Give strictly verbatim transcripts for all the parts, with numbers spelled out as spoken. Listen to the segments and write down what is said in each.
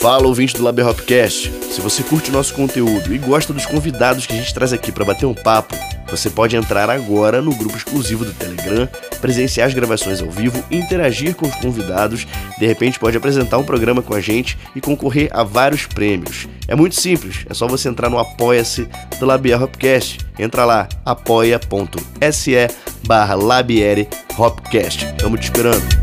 Fala, ouvinte do Labière Hopcast. Se você curte o nosso conteúdo e gosta dos convidados que a gente traz aqui para bater um papo, você pode entrar agora no grupo exclusivo do Telegram, presenciar as gravações ao vivo, interagir com os convidados, de repente pode apresentar um programa com a gente e concorrer a vários prêmios. É muito simples, é só você entrar no Apoia-se do Labière Hopcast. Entra lá, apoia.se barra Labière Hopcast. Tamo te esperando.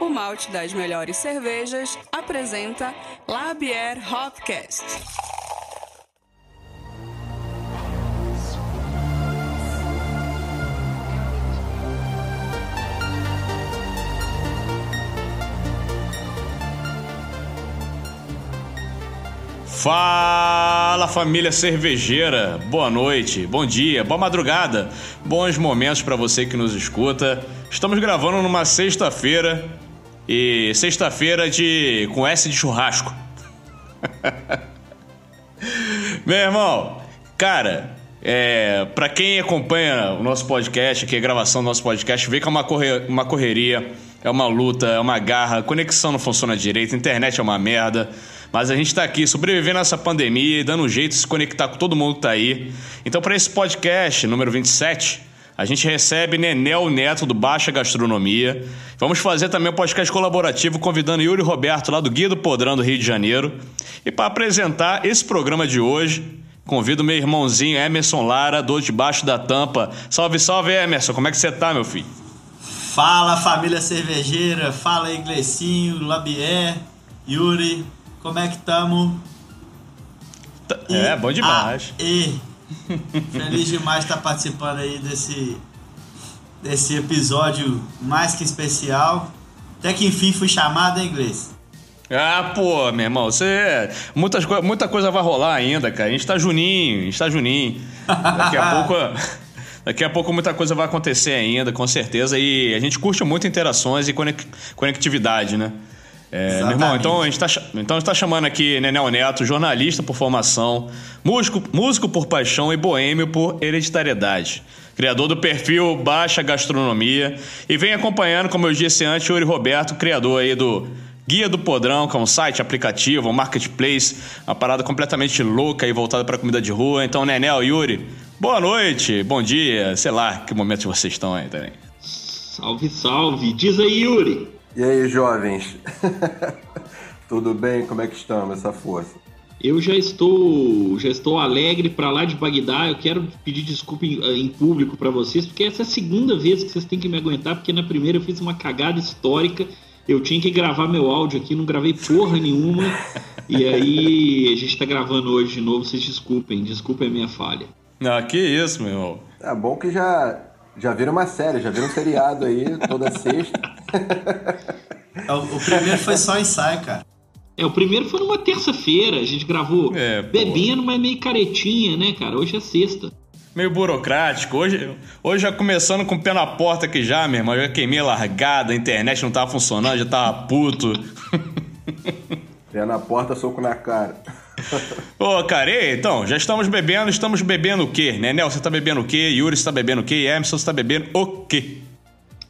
O malte das melhores cervejas apresenta Labière Hopcast. Fala, família cervejeira! Boa noite, bom dia, boa madrugada, bons momentos para você que nos escuta. Estamos gravando numa sexta-feira, e sexta-feira de com S de churrasco. Meu irmão, cara, é, para quem acompanha o nosso podcast, que é a gravação do nosso podcast, vê que é uma, corre, uma correria, é uma luta, é uma garra, a conexão não funciona direito, a internet é uma merda, mas a gente tá aqui sobrevivendo a essa pandemia e dando um jeito de se conectar com todo mundo que tá aí. Então, para esse podcast número vinte e sete... a gente recebe Nenel Neto, do Baixa Gastronomia. Vamos fazer também um podcast colaborativo convidando Yuri Roberto, lá do Guia do Podrão, do Rio de Janeiro. E para apresentar esse programa de hoje, convido meu irmãozinho Emerson Lara, do Debaixo da Tampa. Salve, salve, Emerson. Como é que você tá, meu filho? Fala, família cervejeira. Fala, Inglesinho, Labière, Yuri. Como é que tamo? É, bom demais. E... feliz demais estar participando aí desse, desse episódio mais que especial. Até que enfim fui chamado, em inglês. Ah, pô, meu irmão, você... Muitas co... muita coisa vai rolar ainda, cara. A gente tá juninho, a gente tá juninho. Daqui a pouco... Daqui a pouco muita coisa vai acontecer ainda, com certeza. E a gente curte muito interações e conectividade, né? É, meu irmão, então a gente tá, então está chamando aqui Nenel Neto, jornalista por formação, músico, músico por paixão e boêmio por hereditariedade, criador do perfil Baixa Gastronomia, e vem acompanhando, como eu disse antes, o Yuri Roberto, criador aí do Guia do Podrão, que é um site, aplicativo, um marketplace, uma parada completamente louca e voltada para comida de rua. Então, Nenel, Yuri, boa noite, bom dia, sei lá que momento vocês estão aí também. Salve, salve, diz aí, Yuri. E aí, jovens? Tudo bem? Como é que estamos, essa força? Eu já estou, já estou alegre para lá de Bagdá. Eu quero pedir desculpa em, em público para vocês, porque essa é a segunda vez que vocês têm que me aguentar, porque na primeira eu fiz uma cagada histórica. Eu tinha que gravar meu áudio aqui, não gravei porra nenhuma. E aí, a gente está gravando hoje de novo, vocês desculpem. Desculpem a minha falha. Ah, que isso, meu irmão. Tá bom que já... já viram uma série, já viram um seriado aí, toda sexta. O, o primeiro foi só ensaio, cara. É, o primeiro foi numa terça-feira, a gente gravou é, bebendo, mas meio caretinha, né, cara? Hoje é sexta. Meio burocrático. Hoje, hoje já começando com o pé na porta aqui já, meu irmão. Já queimei largada, a internet não tava funcionando, já tava puto. Pé na porta, soco na cara. Ô, cara, e, então, já estamos bebendo, estamos bebendo o quê? Nenel, você tá bebendo o quê? Yuri, você tá bebendo o quê? Emerson, você tá bebendo o quê?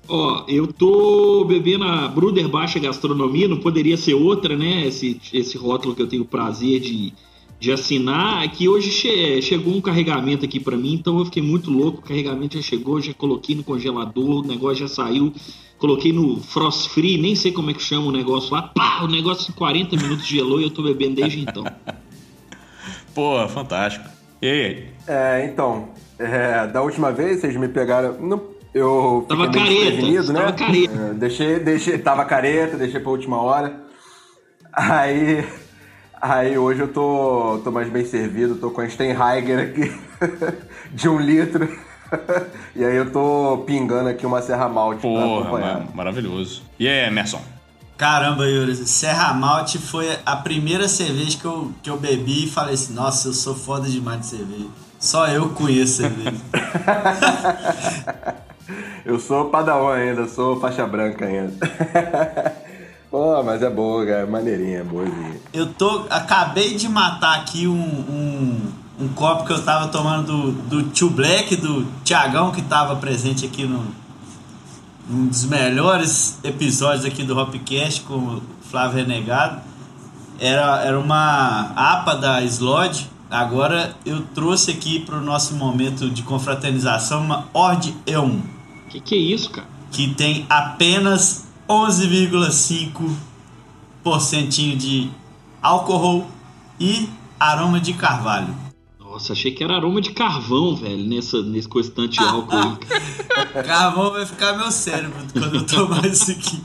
Ó, eu tô bebendo a Bruder Baixa Gastronomia, não poderia ser outra, né? Esse, esse rótulo que eu tenho o prazer de, de assinar. É que hoje che- chegou um carregamento aqui pra mim, então eu fiquei muito louco. O carregamento já chegou, já coloquei no congelador, o negócio já saiu. Coloquei no frost free, nem sei como é que chama o negócio lá. Pá, o negócio em quarenta minutos gelou e eu tô bebendo desde então. Pô, fantástico. E aí? É, então, é, da última vez vocês me pegaram... Não, eu tava careta, né? Tava careta. É, deixei, deixei, tava careta, deixei pra última hora. Aí, aí hoje eu tô, tô mais bem servido, tô com a Steinhaeger aqui, de um litro. E aí eu tô pingando aqui uma Serra Malte. Porra, mano, maravilhoso. E aí, Emerson? Caramba, Yuri, Serra Malte foi a primeira cerveja que eu, que eu bebi e falei assim, nossa, eu sou foda demais de cerveja. Só eu conheço cerveja. Eu sou padawan ainda, sou faixa branca ainda. Pô, mas é boa, cara, maneirinha, é boazinha. Eu tô, acabei de matar aqui um... um... um copo que eu tava tomando do, do Tio Black, do Tiagão, que tava presente aqui no um dos melhores episódios aqui do Hopcast com o Flávio Renegado. Era, era uma APA da Slod. Agora eu trouxe aqui pro nosso momento de confraternização uma Ord E um. Que que é isso, cara? Que tem apenas onze vírgula cinco por cento de álcool e aroma de carvalho. Nossa, achei que era aroma de carvão, velho, nessa, nesse constante álcool. Carvão vai ficar meu cérebro quando eu tomar isso aqui.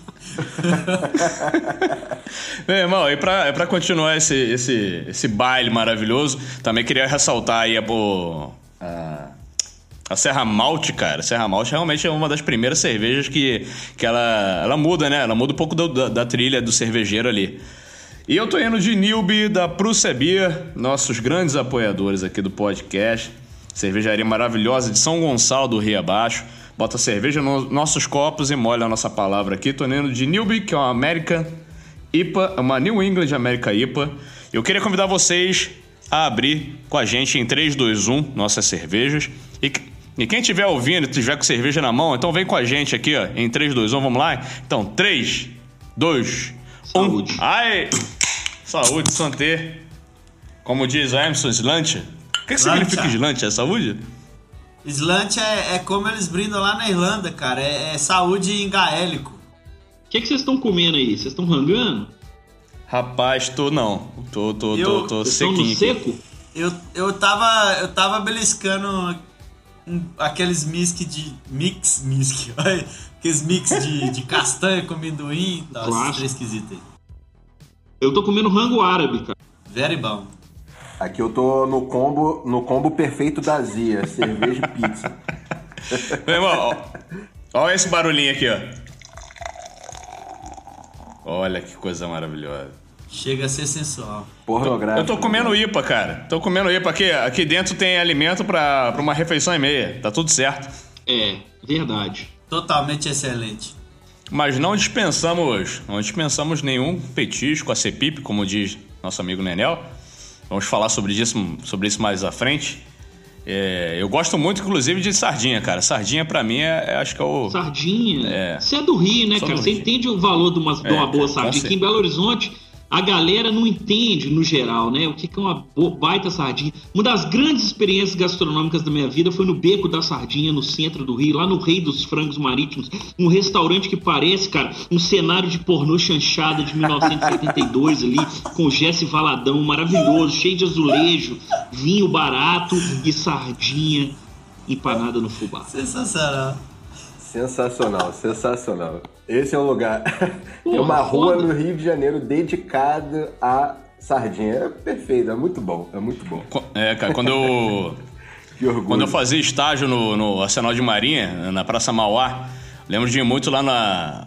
Meu irmão, e pra, pra continuar esse, esse, esse baile maravilhoso, também queria ressaltar aí a, a, a Serra Malte, cara. Serra Malte realmente é uma das primeiras cervejas que, que ela, ela muda, né? Ela muda um pouco do, da, da trilha do cervejeiro ali. E eu tô indo de Nilbe, da Prussia Bier, nossos grandes apoiadores aqui do podcast. Cervejaria maravilhosa de São Gonçalo do Rio Abaixo. Bota cerveja nos nossos copos e molha a nossa palavra aqui. Tô indo de Nilbe, que é uma América I P A, uma New England América I P A. Eu queria convidar vocês a abrir com a gente em três, dois, um nossas cervejas. E, e quem estiver ouvindo e tiver com cerveja na mão, então vem com a gente aqui, ó, em três, dois, um, vamos lá? Então, três, dois, um. Saúde. Ai! Saúde, santé. Como diz Emerson Lara. O que, que significa Lara? É saúde? Slante é, é como eles brindam lá na Irlanda, cara. É, é saúde em gaélico. O que vocês estão comendo aí? Vocês estão rangando? Rapaz, tô não. Tô, tô, eu, tô, tô sequinho. Seco? Eu, eu, tava, eu tava beliscando um, aqueles mix de... Mix? Mix. Aqueles mix de, de castanha com amendoim e tal. Esses três esquisitos aí. Eu tô comendo rango árabe, cara. Very bom. Aqui eu tô no combo, no combo perfeito da Zia, cerveja e pizza. Meu irmão, olha esse barulhinho aqui, ó. Olha que coisa maravilhosa. Chega a ser sensual. Pornográfico. Eu tô comendo I P A, cara. Tô comendo I P A aqui. Aqui dentro tem alimento pra, pra uma refeição e meia. Tá tudo certo. É, verdade. Totalmente excelente. Mas não dispensamos, não dispensamos nenhum petisco, a C P I P, como diz nosso amigo Nenel. Vamos falar sobre isso, sobre isso mais à frente. É, eu gosto muito, inclusive, de sardinha, cara. Sardinha, pra mim, é, acho que é o... Sardinha? Você é, é do Rio, né, cara? Você entende o valor de uma, de uma é, boa sardinha. Aqui em Belo Horizonte, a galera não entende, no geral, né? O que é uma baita sardinha. Uma das grandes experiências gastronômicas da minha vida foi no Beco da Sardinha, no centro do Rio, lá no Rei dos Frangos Marítimos. Um restaurante que parece, cara, um cenário de pornô chanchada de mil novecentos e setenta e dois ali, com Jesse Valadão, maravilhoso, cheio de azulejo, vinho barato e sardinha empanada no fubá. Sensacional. Sensacional, sensacional. Esse é um lugar. Porra, tem uma rua foda. No Rio de Janeiro dedicada à sardinha. É perfeito, é muito bom, é muito bom. É, cara, quando eu, que orgulho. Quando eu fazia estágio no, no Arsenal de Marinha, na Praça Mauá, lembro de ir muito lá na...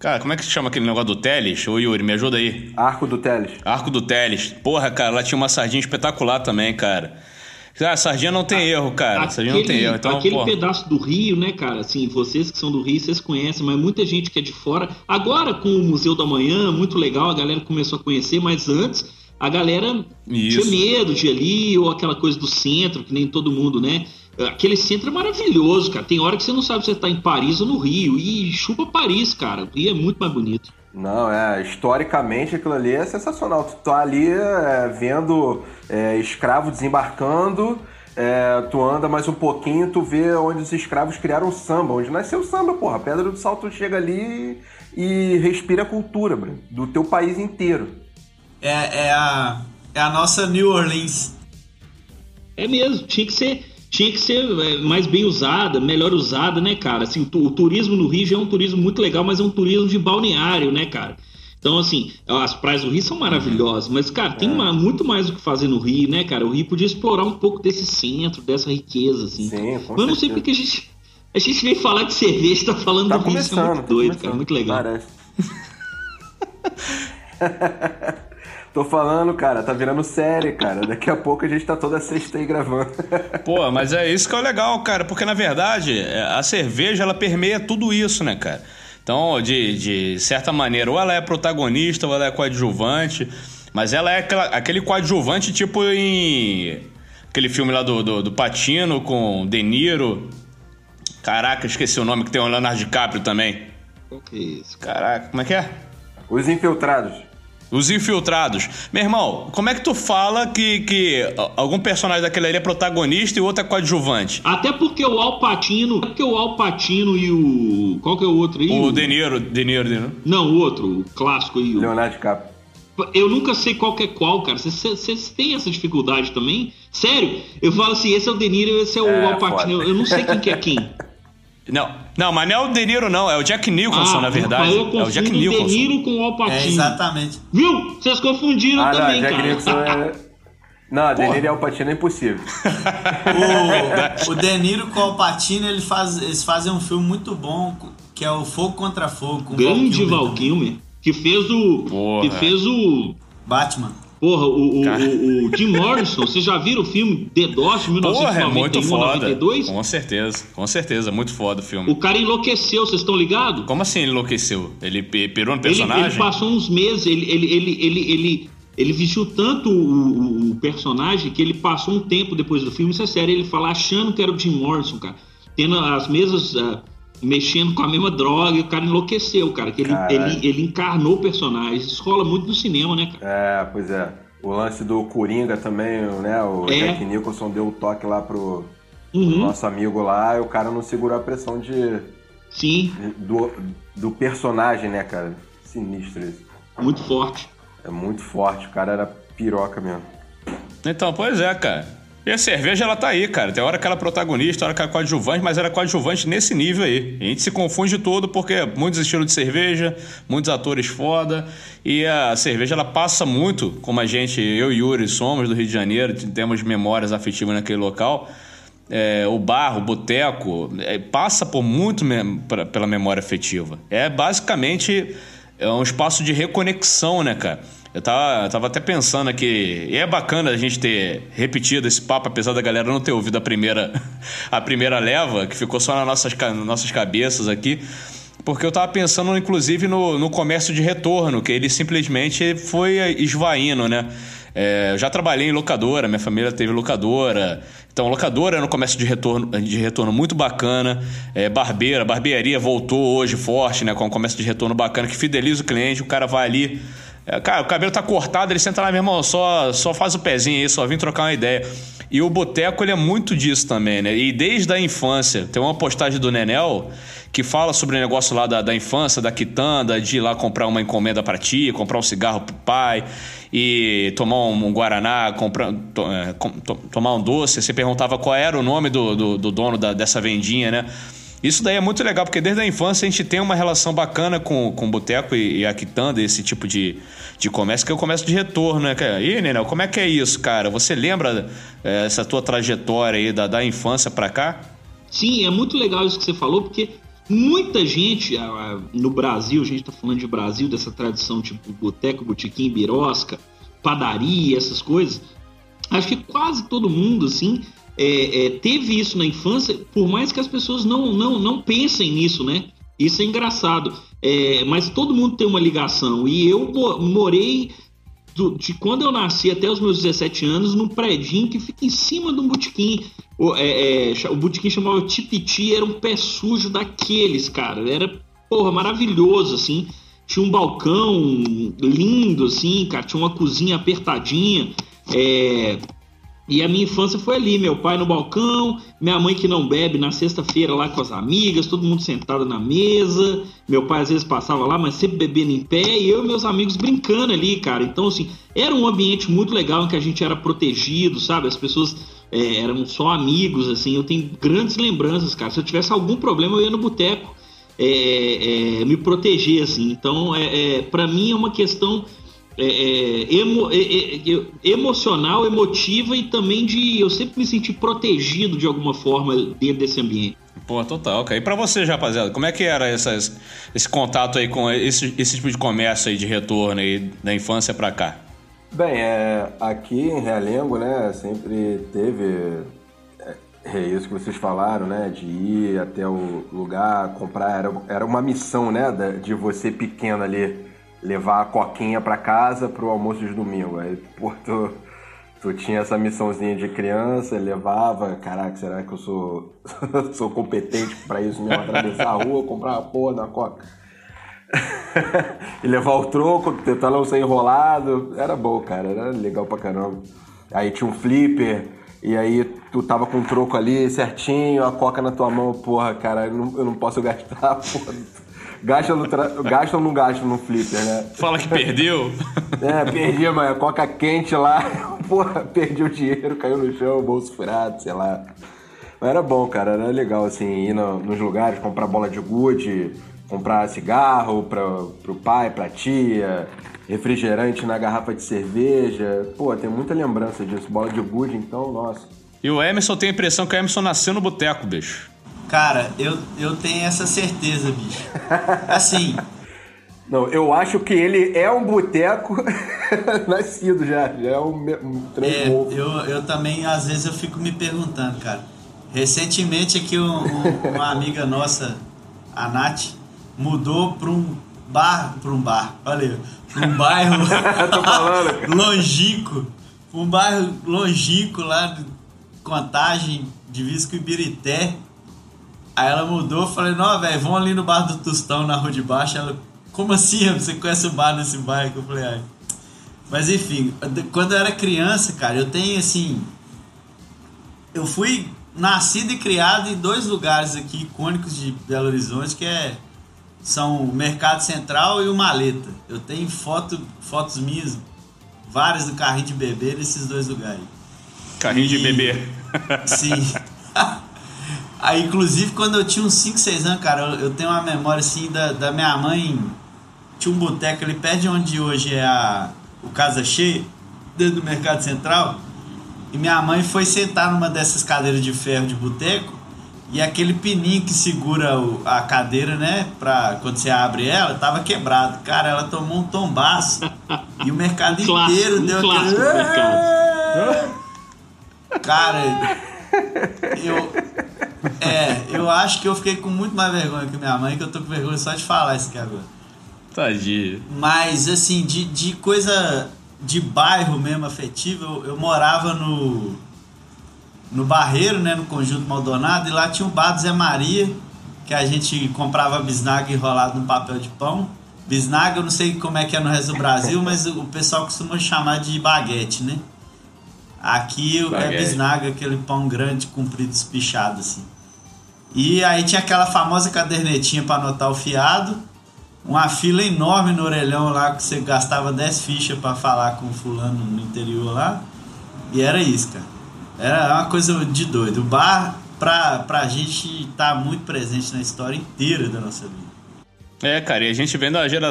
Cara, como é que se chama aquele negócio do Teles? Ô Yuri, me ajuda aí. Arco do Teles. Arco do Teles. Porra, cara, lá tinha uma sardinha espetacular também, cara. Ah, sardinha não tem a, erro, cara. Aquele, sardinha não tem erro. Então, aquele pô. pedaço do Rio, né, cara? Assim, vocês que são do Rio, vocês conhecem, mas muita gente que é de fora. Agora, com o Museu da Manhã, muito legal, a galera começou a conhecer, mas antes a galera Isso. tinha medo de ir ali, ou aquela coisa do centro, que nem todo mundo, né? Aquele centro é maravilhoso, cara. Tem hora que você não sabe se você tá em Paris ou no Rio. E chupa Paris, cara. O Rio é muito mais bonito. Não, é, historicamente aquilo ali é sensacional. Tu tá ali é, vendo é, escravo desembarcando, é, tu anda mais um pouquinho, tu vê onde os escravos criaram o samba, onde nasceu o samba, porra. A Pedra do Sal, tu chega ali e respira a cultura, bro, do teu país inteiro. É, é, a, é a nossa New Orleans. É mesmo, tinha que ser... Tinha que ser mais bem usada, melhor usada, né, cara? Assim, o turismo no Rio já é um turismo muito legal, mas é um turismo de balneário, né, cara? Então, assim, as praias do Rio são maravilhosas, mas, cara, tem uma, muito mais o que fazer no Rio, né, cara? O Rio podia explorar um pouco desse centro, dessa riqueza, assim. Sim, com certeza. Mas eu não sei porque a gente, a gente veio falar de cerveja, tá falando do Rio, isso é muito doido, cara, muito legal. Parece. Tô falando, cara, tá virando série, cara. Daqui a pouco a gente tá toda sexta aí gravando. Pô, mas é isso que é legal, cara. Porque, na verdade, a cerveja, ela permeia tudo isso, né, cara? Então, de, de certa maneira, ou ela é protagonista, ou ela é coadjuvante. Mas ela é aquela, aquele coadjuvante tipo em... Aquele filme lá do, do, do Pacino com De Niro. Caraca, esqueci o nome, que tem o Leonardo DiCaprio também. O que é isso? Caraca, como é que é? Os Infiltrados. Os Infiltrados. Meu irmão, como é que tu fala que, que algum personagem daquele ali é protagonista e outro é coadjuvante? Até porque o Al Pacino... Porque o Al Pacino e o... Qual que é o outro aí? O De Niro, De Niro, De Niro. Não, o outro, o clássico aí. O... Leonardo DiCaprio. Eu nunca sei qual que é qual, cara. Vocês têm essa dificuldade também? Sério? Eu falo assim, esse é o De Niro, esse é o é, Al Pacino. Eu, eu não sei quem que é quem. Não, não, mas não é o De Niro, não. É o Jack Nicholson, ah, na verdade. Eu confundo é o Jack Nicholson. De Niro com o Al Pacino. É, exatamente. Viu? Vocês confundiram ah, também, não, Jack cara. Nicholson é... Não, De Niro e Al Pacino é impossível. o, o De Niro com o Al Pacino, ele faz, eles fazem um filme muito bom, que é o Fogo Contra Fogo. Com grande Val Kilmer. Que fez o... Porra. Que fez o... Batman. Porra, o, o, o, o Jim Morrison. Vocês já viram o filme The Doors, mil novecentos e noventa e um, noventa e dois? Com certeza, com certeza. Muito foda o filme. O cara enlouqueceu, vocês estão ligados? Como assim ele enlouqueceu? Ele pirou no personagem? Ele, ele passou uns meses, ele, ele, ele, ele, ele, ele vestiu tanto o, o personagem que ele passou um tempo depois do filme, isso é sério, ele fala achando que era o Jim Morrison, cara. Tendo as mesmas... Uh, mexendo com a mesma droga, e o cara enlouqueceu, cara, que ele, ele, ele encarnou o personagem. Isso rola muito no cinema, né, cara? É, pois é. O lance do Coringa também, né, o é. Jack Nicholson deu um toque lá pro, uhum. pro nosso amigo lá, e o cara não segurou a pressão de... Sim. De, do, do personagem, né, cara? Sinistro isso. Muito forte. É muito forte, o cara era piroca mesmo. Então, pois é, cara. E a cerveja, ela tá aí, cara. Tem hora que ela é protagonista, tem hora que ela é coadjuvante, mas ela é coadjuvante nesse nível aí. A gente se confunde todo porque muitos estilos de cerveja, muitos atores foda, e a cerveja, ela passa muito, como a gente, eu e Yuri somos do Rio de Janeiro, temos memórias afetivas naquele local. É, o bar, o boteco, é, passa por muito me- pra, pela memória afetiva. É basicamente é um espaço de reconexão, né, cara? Eu tava, eu tava até pensando aqui... E é bacana a gente ter repetido esse papo... Apesar da galera não ter ouvido a primeira, a primeira leva... Que ficou só nas nossas, nas nossas cabeças aqui... Porque eu tava pensando inclusive no, no comércio de retorno... Que ele simplesmente foi esvaindo, né? É, eu já trabalhei em locadora... Minha família teve locadora... Então locadora era um comércio de retorno, de retorno muito bacana... É, barbeira, barbearia voltou hoje forte, né? Com um comércio de retorno bacana... Que fideliza o cliente... O cara vai ali... Cara, o cabelo tá cortado, ele senta lá, meu irmão, só, só faz o pezinho aí, só vim trocar uma ideia. E o boteco, ele é muito disso também, né? E desde a infância, tem uma postagem do Nenel que fala sobre o negócio lá da, da infância, da quitanda, de ir lá comprar uma encomenda pra tia, comprar um cigarro pro pai e tomar um, um guaraná, comprar, to, to, tomar um doce. Você perguntava qual era o nome do, do, do dono da, dessa vendinha, né? Isso daí é muito legal, porque desde a infância a gente tem uma relação bacana com, com o boteco e, e a quitanda, esse tipo de, de comércio, que é o comércio de retorno, né? E, Nenel, como é que é isso, cara? Você lembra é, essa tua trajetória aí da, da infância pra cá? Sim, é muito legal isso que você falou, porque muita gente no Brasil, a gente tá falando de Brasil, dessa tradição tipo boteco, botequim, birosca, padaria, essas coisas. Acho que quase todo mundo, assim... É, é, teve isso na infância, por mais que as pessoas não, não, não pensem nisso, né? Isso é engraçado. É, mas todo mundo tem uma ligação. E eu morei, do, de quando eu nasci até os meus dezessete anos, num predinho que fica em cima de um botequim. O, é, é, o botequim chamava Tipiti, era um pé sujo daqueles, cara. Era, porra, maravilhoso, assim. Tinha um balcão lindo, assim, cara. Tinha uma cozinha apertadinha. É... E a minha infância foi ali, meu pai no balcão, minha mãe que não bebe na sexta-feira lá com as amigas, todo mundo sentado na mesa, meu pai às vezes passava lá, mas sempre bebendo em pé, e eu e meus amigos brincando ali, cara. Então, assim, era um ambiente muito legal em que a gente era protegido, sabe? As pessoas é, eram só amigos, assim, eu tenho grandes lembranças, cara. Se eu tivesse algum problema, eu ia no boteco é, é, me proteger, assim. Então, é, é, pra mim é uma questão... É, é, emo, é, é, emocional, emotiva e também de eu sempre me sentir protegido de alguma forma dentro desse ambiente. Pô, total, cara. E pra você, rapaziada, como é que era essas, esse contato aí com esse, esse tipo de comércio aí de retorno aí da infância pra cá? Bem, é, aqui em Realengo, né, sempre teve é isso que vocês falaram, né, de ir até o lugar, comprar, era, era uma missão, né, de você pequeno ali levar a coquinha pra casa pro almoço de domingo. Aí, pô, tu, Tu tinha essa missãozinha de criança, levava, caraca, será que eu sou, sou competente pra isso mesmo? Atravessar a rua, comprar uma porra da coca. E levar o troco, tentar não ser enrolado. Era bom, cara, era legal pra caramba. Aí tinha um flipper, e aí tu tava com o troco ali certinho, a coca na tua mão, porra, cara, eu não, eu não posso gastar, porra. Gasta, no tra... gasta ou não gasta no flipper, né? Fala que perdeu? É, perdi, mas coca quente lá, porra, perdi o dinheiro, caiu no chão, bolso furado, sei lá. Mas era bom, cara, era legal, assim, ir no, nos lugares, comprar bola de gude, comprar cigarro pra, pro pai, pra tia, refrigerante na garrafa de cerveja. Pô, tem muita lembrança disso, bola de gude, então, nossa. E o Emerson, tem a impressão que o Emerson nasceu no boteco, bicho. Cara, eu, eu tenho essa certeza, bicho. Assim... Não, eu acho que ele é um boteco nascido já. Já é um, um trem novo. É, eu, eu também, às vezes, eu fico me perguntando, cara. Recentemente aqui, um, um, uma amiga nossa, a Nath, mudou para um bar... Para um bar, olha aí. Para um bairro... Tô falando, cara. Longínquo. Para um bairro longínquo lá, Contagem, divisa com Ibirité. Aí ela mudou, falei, não, velho, vão ali no bar do Tostão, na rua de baixo. Ela, como assim, você conhece o bar nesse bairro? Eu falei, ai. Mas enfim, quando eu era criança, cara, eu tenho assim... Eu fui nascido e criado em dois lugares aqui, icônicos de Belo Horizonte, que é, são o Mercado Central e o Maleta. Eu tenho foto, fotos minhas, várias do carrinho de bebê, nesses dois lugares. Carrinho e, de bebê. Sim. Aí, inclusive, quando eu tinha uns cinco, seis anos, cara, eu, eu tenho uma memória, assim, da, da minha mãe. Tinha um boteco ali perto de onde hoje é a, o Casa Cheia, dentro do Mercado Central. E minha mãe foi sentar numa dessas cadeiras de ferro de boteco. E aquele pininho que segura o, a cadeira, né, pra, quando você abre ela, tava quebrado. Cara, ela tomou um tombaço. E o mercado clássico, inteiro deu um aquele... Mercado. Cara, eu... É, eu acho que eu fiquei com muito mais vergonha que minha mãe, que eu tô com vergonha só de falar isso aqui agora. Tadinho. Mas, assim, de, de coisa de bairro mesmo, afetiva, eu, eu morava no no Barreiro, né, no Conjunto Maldonado, e lá tinha o bar do Zé Maria, que a gente comprava bisnaga enrolado num papel de pão. Bisnaga, eu não sei como é que é no resto do Brasil, mas o pessoal costuma chamar de baguete, né? Aqui é bisnaga, aquele pão grande, comprido, espichado, assim. E aí tinha aquela famosa cadernetinha para anotar o fiado, uma fila enorme no orelhão lá, que você gastava dez fichas para falar com o fulano no interior lá. E era isso, cara. Era uma coisa de doido. O bar, pra, pra gente, tá muito presente na história inteira da nossa vida. É, cara, e a gente vem da gera...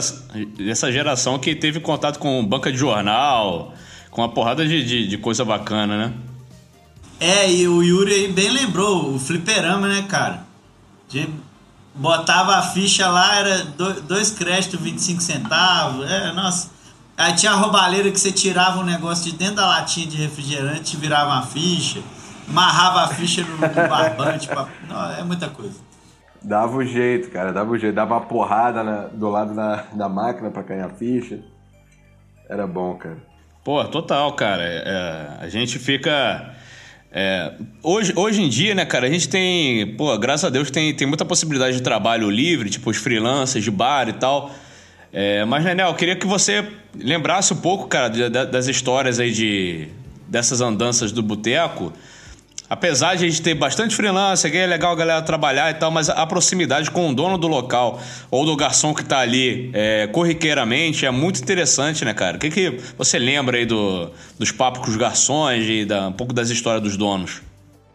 dessa geração que teve contato com banca de jornal... Com uma porrada de, de, de coisa bacana, né? É, e o Yuri aí bem lembrou, o fliperama, né, cara? De, botava a ficha lá, era do, dois créditos, vinte e cinco centavos, é, nossa. Aí tinha a roubalheira que você tirava um negócio de dentro da latinha de refrigerante e virava uma ficha, amarrava a ficha no, no barbante, pra, não, é muita coisa. Dava o jeito, cara, dava o jeito, dava uma porrada na, do lado da, da máquina pra cair a ficha. Era bom, cara. Pô, total, cara. É, a gente fica... É, hoje, hoje em dia, né, cara, a gente tem... Pô, graças a Deus tem, tem muita possibilidade de trabalho livre, tipo os freelancers de bar e tal. É, mas, Nenel, eu queria que você lembrasse um pouco, cara, de, de, das histórias aí de, dessas andanças do boteco. Apesar de a gente ter bastante freelancer, que é legal a galera trabalhar e tal, mas a proximidade com o dono do local ou do garçom que tá ali é, corriqueiramente é muito interessante, né, cara? O que, que você lembra aí do, dos papos com os garçons e da, um pouco das histórias dos donos?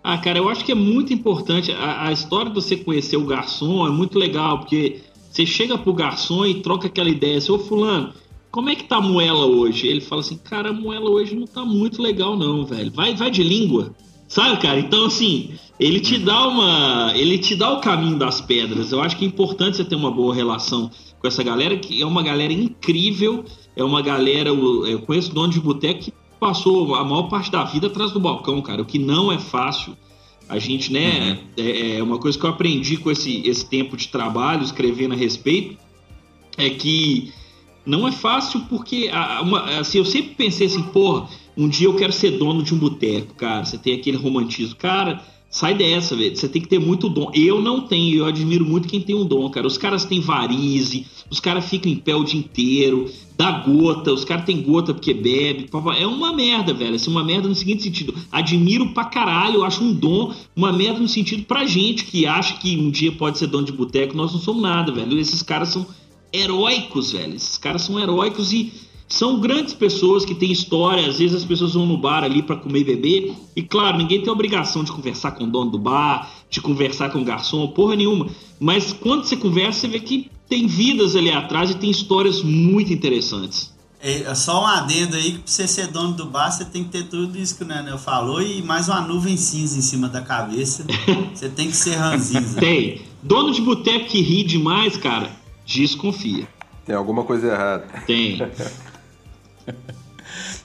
Ah, cara, eu acho que é muito importante. A, a história de você conhecer o garçom é muito legal, porque você chega pro garçom e troca aquela ideia. Assim, ô fulano, como é que tá a moela hoje? Ele fala assim, cara, a moela hoje não tá muito legal não, velho. Vai, vai de língua. Sabe, cara? Então, assim, ele te dá uma... Ele te dá o caminho das pedras. Eu acho que é importante você ter uma boa relação com essa galera, que é uma galera incrível. É uma galera... Eu conheço dono de boteco que passou a maior parte da vida atrás do balcão, cara. O que não é fácil. A gente, né... Uhum. É, é uma coisa que eu aprendi com esse, esse tempo de trabalho, escrevendo a respeito, é que não é fácil porque... A, uma, assim, eu sempre pensei assim, porra... Um dia eu quero ser dono de um boteco, cara. Você tem aquele romantismo. Cara, sai dessa, velho. Você tem que ter muito dom. Eu não tenho. Eu admiro muito quem tem um dom, cara. Os caras têm varize. Os caras ficam em pé o dia inteiro. Dá gota. Os caras têm gota porque bebe. É uma merda, velho. Assim, uma merda no seguinte sentido. Admiro pra caralho. Eu acho um dom. Uma merda no sentido pra gente que acha que um dia pode ser dono de boteco. Nós não somos nada, velho. Esses caras são heróicos, velho. Esses caras são heróicos e... são grandes pessoas que têm história. Às vezes as pessoas vão no bar ali para comer e beber. E claro, ninguém tem a obrigação de conversar com o dono do bar, de conversar com o garçom, porra nenhuma. Mas quando você conversa, você vê que tem vidas ali atrás e tem histórias muito interessantes. É só um adendo aí que pra você ser dono do bar, você tem que ter tudo isso que o Nenel falou e mais uma nuvem cinza em cima da cabeça. Você tem que ser ranzinza. Tem. Dono de boteco que ri demais, cara, desconfia. Tem alguma coisa errada. Tem.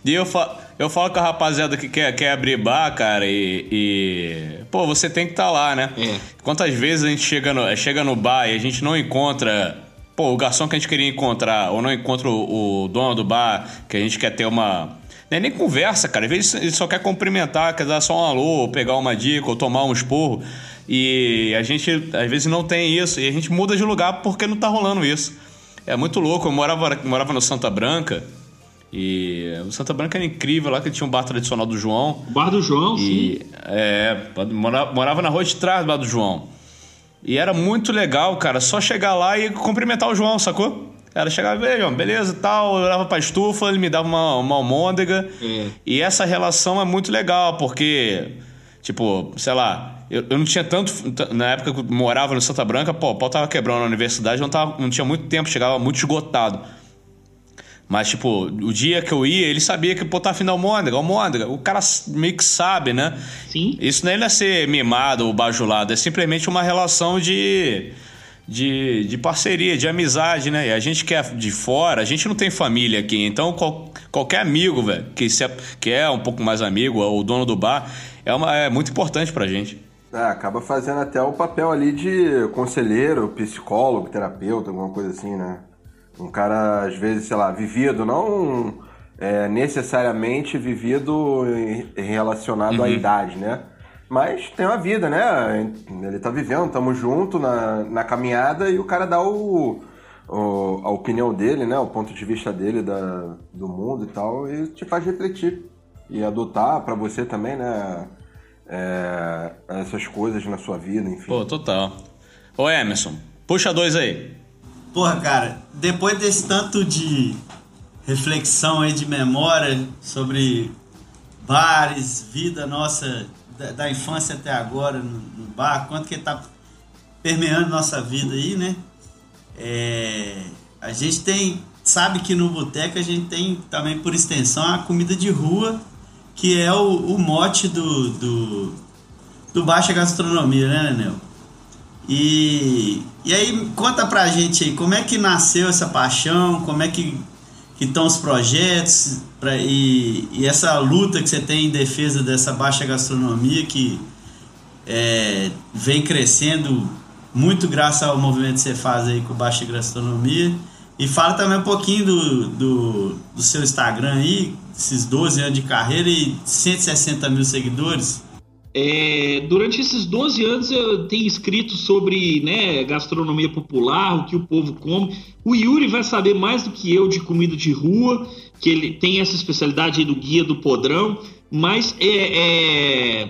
E eu falo, eu falo com a rapaziada que quer, quer abrir bar, cara, e, e... pô, você tem que estar tá lá, né? É. Quantas vezes a gente chega no, chega no bar e a gente não encontra, pô, o garçom que a gente queria encontrar, ou não encontra o, o dono do bar, que a gente quer ter uma... nem, nem conversa, cara. Às vezes ele só quer cumprimentar, quer dar só um alô, ou pegar uma dica, ou tomar um esporro. E a gente, às vezes, não tem isso. E a gente muda de lugar porque não tá rolando isso. É muito louco. Eu morava, morava no Santa Branca. E o Santa Branca era incrível lá, que tinha um bar tradicional do João. O bar do João, e, sim. É, morava na rua de trás do bar do João. E era muito legal, cara, só chegar lá e cumprimentar o João, sacou? Ela chegava, João, beleza e tal, eu olhava pra estufa, ele me dava uma, uma almôndega. É. E essa relação é muito legal, porque, tipo, sei lá, eu, eu não tinha tanto... Na época que eu morava no Santa Branca, pô, o pau tava quebrando na universidade, não, tava, não tinha muito tempo, chegava muito esgotado. Mas, tipo, o dia que eu ia, ele sabia que botar fim da almôndega, almôndega. O cara meio que sabe, né? Sim. Isso não é ser mimado ou bajulado. É simplesmente uma relação de, de, de parceria, de amizade, né? E a gente que é de fora, a gente não tem família aqui. Então, qual, qualquer amigo, velho, que, é, que é um pouco mais amigo ou dono do bar, é, uma, é muito importante pra gente. É, acaba fazendo até o papel ali de conselheiro, psicólogo, terapeuta, alguma coisa assim, né? Um cara, às vezes, sei lá, vivido, não é, necessariamente vivido relacionado uhum. à idade, né? Mas tem uma vida, né? Ele tá vivendo, estamos juntos na, na caminhada e o cara dá o, o, a opinião dele, né? O ponto de vista dele da, do mundo e tal, e te faz refletir e adotar pra você também, né? É, essas coisas na sua vida, enfim. Pô, total. Ô, Emerson, puxa dois aí. Porra, cara, depois desse tanto de reflexão aí de memória sobre bares, vida nossa, da, da infância até agora no, no bar, quanto que tá permeando nossa vida aí, né? É, a gente tem, sabe que no boteco a gente tem também por extensão a comida de rua, que é o, o mote do, do, do Baixa Gastronomia, né, Nenel? E, e aí, conta pra gente aí, como é que nasceu essa paixão, como é que estão os projetos pra, e, e essa luta que você tem em defesa dessa Baixa Gastronomia que é, vem crescendo muito graças ao movimento que você faz aí com Baixa Gastronomia. E fala também um pouquinho do, do, do seu Instagram aí, esses doze anos de carreira e cento e sessenta mil seguidores. É, durante esses doze anos eu tenho escrito sobre, né, gastronomia popular, o que o povo come. O Yuri vai saber mais do que eu de comida de rua, que ele tem essa especialidade aí do Guia do Podrão, mas é, é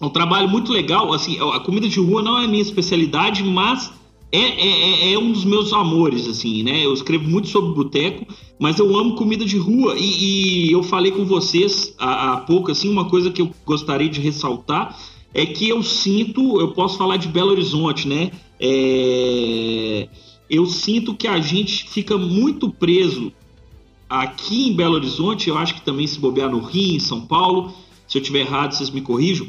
um trabalho muito legal. Assim, a comida de rua não é a minha especialidade, mas é, é, é um dos meus amores, assim, né? Eu escrevo muito sobre boteco, mas eu amo comida de rua e, e eu falei com vocês há, há pouco, assim, uma coisa que eu gostaria de ressaltar é que eu sinto, eu posso falar de Belo Horizonte, né? É, eu sinto que a gente fica muito preso aqui em Belo Horizonte, eu acho que também se bobear no Rio, em São Paulo, se eu estiver errado, vocês me corrijam,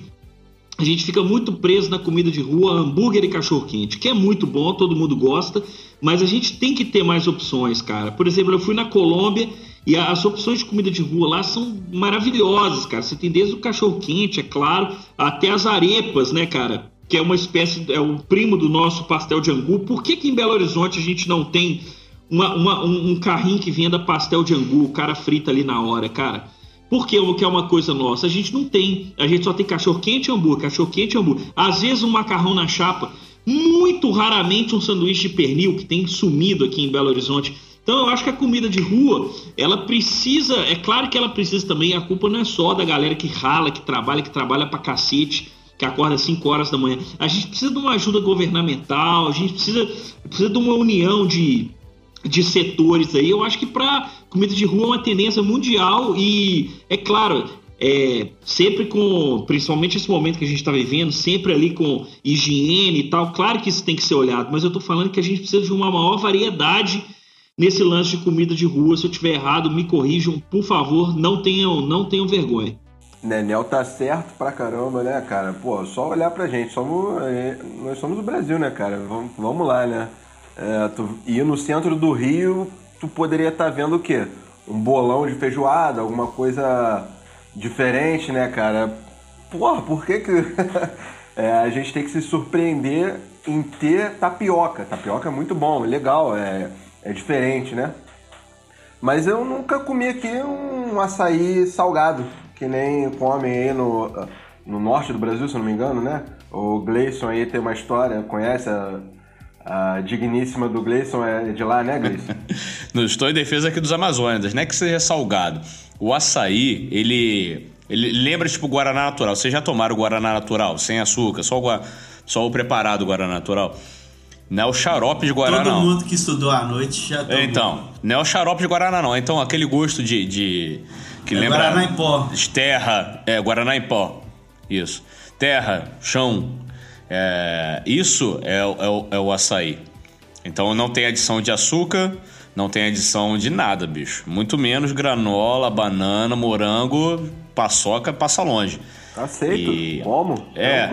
a gente fica muito preso na comida de rua, hambúrguer e cachorro-quente, que é muito bom, todo mundo gosta, mas a gente tem que ter mais opções, cara. Por exemplo, eu fui na Colômbia e as opções de comida de rua lá são maravilhosas, cara. Você tem desde o cachorro-quente, é claro, até as arepas, né, cara? Que é uma espécie, é o primo do nosso pastel de angu. Por que que em Belo Horizonte a gente não tem uma, uma, um, um carrinho que venda pastel de angu, o cara frita ali na hora, cara? Porque o que é uma coisa nossa, a gente não tem. A gente só tem cachorro quente e hambúrguer, cachorro quente e hambúrguer. Às vezes um macarrão na chapa, muito raramente um sanduíche de pernil, que tem sumido aqui em Belo Horizonte. Então eu acho que a comida de rua, ela precisa, é claro que ela precisa também, a culpa não é só da galera que rala, que trabalha, que trabalha pra cacete, que acorda às cinco horas da manhã. A gente precisa de uma ajuda governamental, a gente precisa, precisa de uma união de, de setores aí. Eu acho que pra comida de rua é uma tendência mundial e, é claro, é, sempre com, principalmente esse momento que a gente está vivendo, sempre ali com higiene e tal, claro que isso tem que ser olhado, mas eu estou falando que a gente precisa de uma maior variedade nesse lance de comida de rua. Se eu estiver errado, me corrijam, por favor, não tenham, não tenham vergonha. Nenel tá certo pra caramba, né, cara? Pô, só olhar pra gente, somos, nós somos o Brasil, né, cara? Vamos, vamos lá, né? É, tu, e no centro do Rio, tu poderia estar tá vendo o quê? Um bolão de feijoada, alguma coisa diferente, né, cara? Porra, por que que... é, a gente tem que se surpreender em ter tapioca. Tapioca é muito bom, é legal, é, é diferente, né? Mas eu nunca comi aqui um açaí salgado, que nem comem aí no, no norte do Brasil, se não me engano, né? O Gleison aí tem uma história, conhece a... A digníssima do Gleison é de lá, né, Gleison? Não estou em defesa aqui dos Amazônidas, não é que seja salgado. O açaí, ele, ele lembra tipo Guaraná natural. Vocês já tomaram o Guaraná natural, sem açúcar, só o, só o preparado Guaraná natural? Não é o xarope de Guaraná, Todo não. Todo mundo que estudou à noite já tomou. Então, não é o xarope de Guaraná, não. Então, aquele gosto de... de que é lembra Guaraná em pó. Terra, é, Guaraná em pó. Isso. Terra, chão... É, isso é, é, é o açaí. Então não tem adição de açúcar, não tem adição de nada, bicho. Muito menos granola, banana, morango, paçoca, passa longe. Aceito, e... como? É,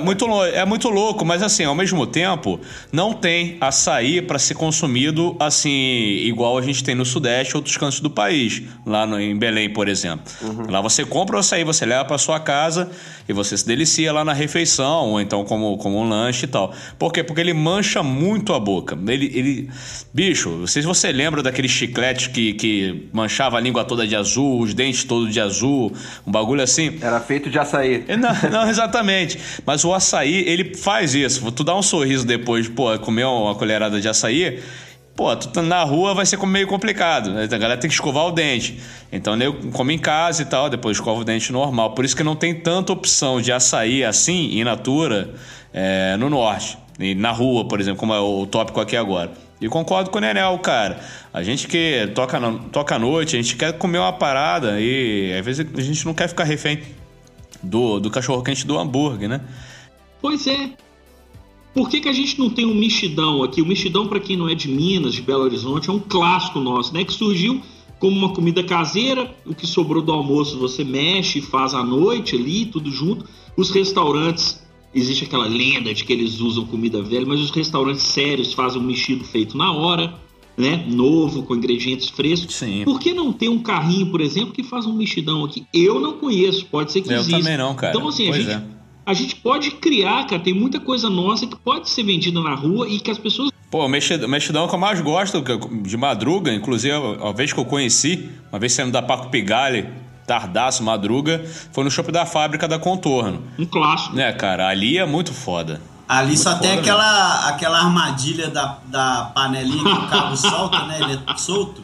muito, é muito louco, mas assim, ao mesmo tempo, não tem açaí para ser consumido assim, igual a gente tem no Sudeste, outros cantos do país, lá no, em Belém, por exemplo. Uhum. Lá você compra o açaí, você leva para sua casa e você se delicia lá na refeição, ou então como, como um lanche e tal. Por quê? Porque ele mancha muito a boca. Ele, ele... Bicho, não sei se você lembra daquele chiclete que, que manchava a língua toda de azul, os dentes todos de azul, um bagulho assim. Era feito de açaí. Não, não, exatamente. Mas o açaí, ele faz isso. Tu dá um sorriso depois, pô, comer uma colherada de açaí, pô, tu tá na rua, vai ser meio complicado. A galera tem que escovar o dente. Então, eu como em casa e tal, depois escova o dente normal. Por isso que não tem tanta opção de açaí assim, in natura, é, no norte. E na rua, por exemplo, como é o tópico aqui agora. E concordo com o Nenel, cara. A gente que toca, toca à noite, a gente quer comer uma parada e às vezes a gente não quer ficar refém Do, do cachorro-quente, do hambúrguer, né? Pois é. Por que que a gente não tem um mexidão aqui? O mexidão, para quem não é de Minas, de Belo Horizonte, é um clássico nosso, né? Que surgiu como uma comida caseira. O que sobrou do almoço você mexe e faz à noite ali, tudo junto. Os restaurantes, existe aquela lenda de que eles usam comida velha, mas os restaurantes sérios fazem um mexido feito na hora, né? Novo, com ingredientes frescos. Sim. Por que não ter um carrinho, por exemplo, que faz um mexidão aqui? Eu não conheço, pode ser que eu exista. Eu também não, cara. Então, assim, a gente, é. a gente pode criar, cara, tem muita coisa nossa que pode ser vendida na rua e que as pessoas... Pô, o mexidão que eu mais gosto, de madruga, inclusive, uma vez que eu conheci, uma vez saindo da Paco Pigali, tardaço, madruga, foi no Shopping da Fábrica da Contorno. Um clássico. É, cara, ali é muito foda. Ali muito só tem foda, aquela, né? Aquela armadilha da, da panelinha que o cabo solta, né? Ele é solto.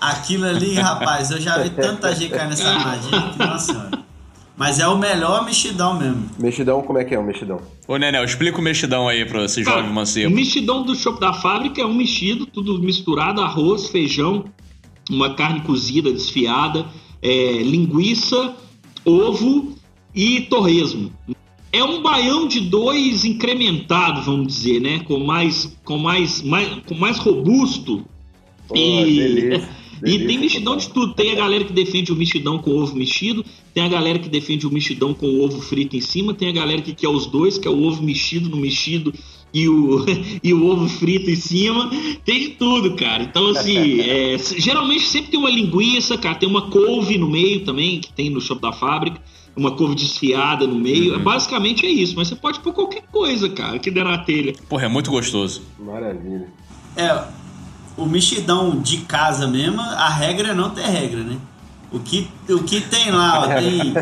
Aquilo ali, rapaz, eu já vi tanta gente cair nessa armadilha que, nossa senhora. Mas é o melhor mexidão mesmo. Mexidão, como é que é o mexidão? Ô, Nenel, explica o mexidão aí pra você, jovem mancebo. O mexidão do Shopping da Fábrica é um mexido, tudo misturado, arroz, feijão, uma carne cozida, desfiada, é, linguiça, ovo e torresmo. É um baião de dois incrementado, vamos dizer, né? Com mais, com mais, mais, com mais robusto. Oh, e, delícia, delícia, e tem mexidão de tudo. Tem a galera que defende o mexidão com ovo mexido, tem a galera que defende o mexidão com o ovo frito em cima, tem a galera que quer os dois, que é o ovo mexido no mexido e o, e o ovo frito em cima. Tem de tudo, cara. Então, assim, é, geralmente sempre tem uma linguiça, cara, tem uma couve no meio também, que tem no Shopping da Fábrica. Uma couve desfiada no meio. Uhum. Basicamente é isso, mas você pode pôr qualquer coisa, cara, que der na telha. Porra, é muito gostoso. Maravilha. É, o mexidão de casa mesmo, a regra é não ter regra, né? O O que, o que tem lá, ó, tem,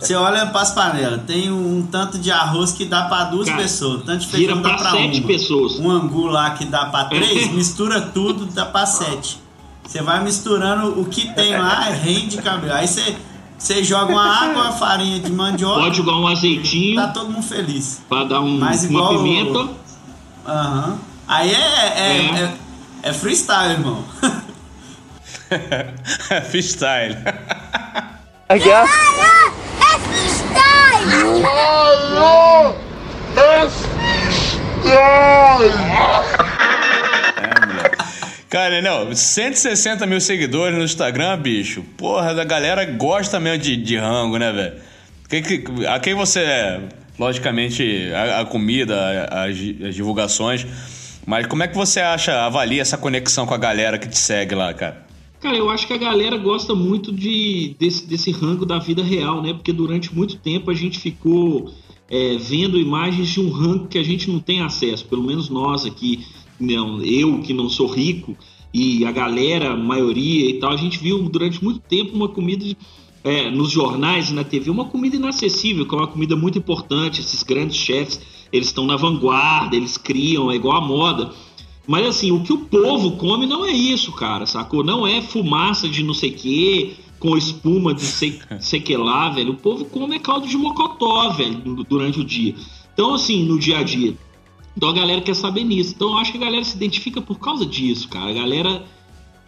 você olha para as panelas, tem um, um tanto de arroz que dá para duas Cara, pessoas, um tanto de feijão dá para sete uma, pessoas. Um angu lá que dá para três, mistura tudo, dá para sete. Você vai misturando o que tem lá, rende cabelo. Aí você, você joga uma água, uma farinha de mandioca. Pode jogar um azeitinho. Tá todo mundo feliz. Para dar um, Mas igual uma pimenta. Aham. Uhum. Aí é é, é. é é freestyle, irmão. É freestyle. I guess. É freestyle! Caralho! É freestyle! Cara, não, cento e sessenta mil seguidores no Instagram, bicho. Porra, a galera gosta mesmo de, de rango, né, velho? A quem você é? Logicamente, a, a comida, a, as divulgações. Mas como é que você acha, avalia essa conexão com a galera que te segue lá, cara? Cara, eu acho que a galera gosta muito de, desse, desse rango da vida real, né? Porque durante muito tempo a gente ficou é, vendo imagens de um rango que a gente não tem acesso. Pelo menos nós aqui, não, eu que não sou rico e a galera, a maioria e tal, a gente viu durante muito tempo uma comida... De... É, nos jornais e na T V, uma comida inacessível, que é uma comida muito importante. Esses grandes chefs, eles estão na vanguarda, eles criam, é igual a moda. Mas assim, o que o povo come não é isso, cara, sacou? Não é fumaça de não sei o quê, com espuma de sei, sei que lá, velho. O povo come é caldo de mocotó, velho, durante o dia. Então assim, no dia a dia. Então a galera quer saber nisso. Então eu acho que a galera se identifica por causa disso, cara. A galera...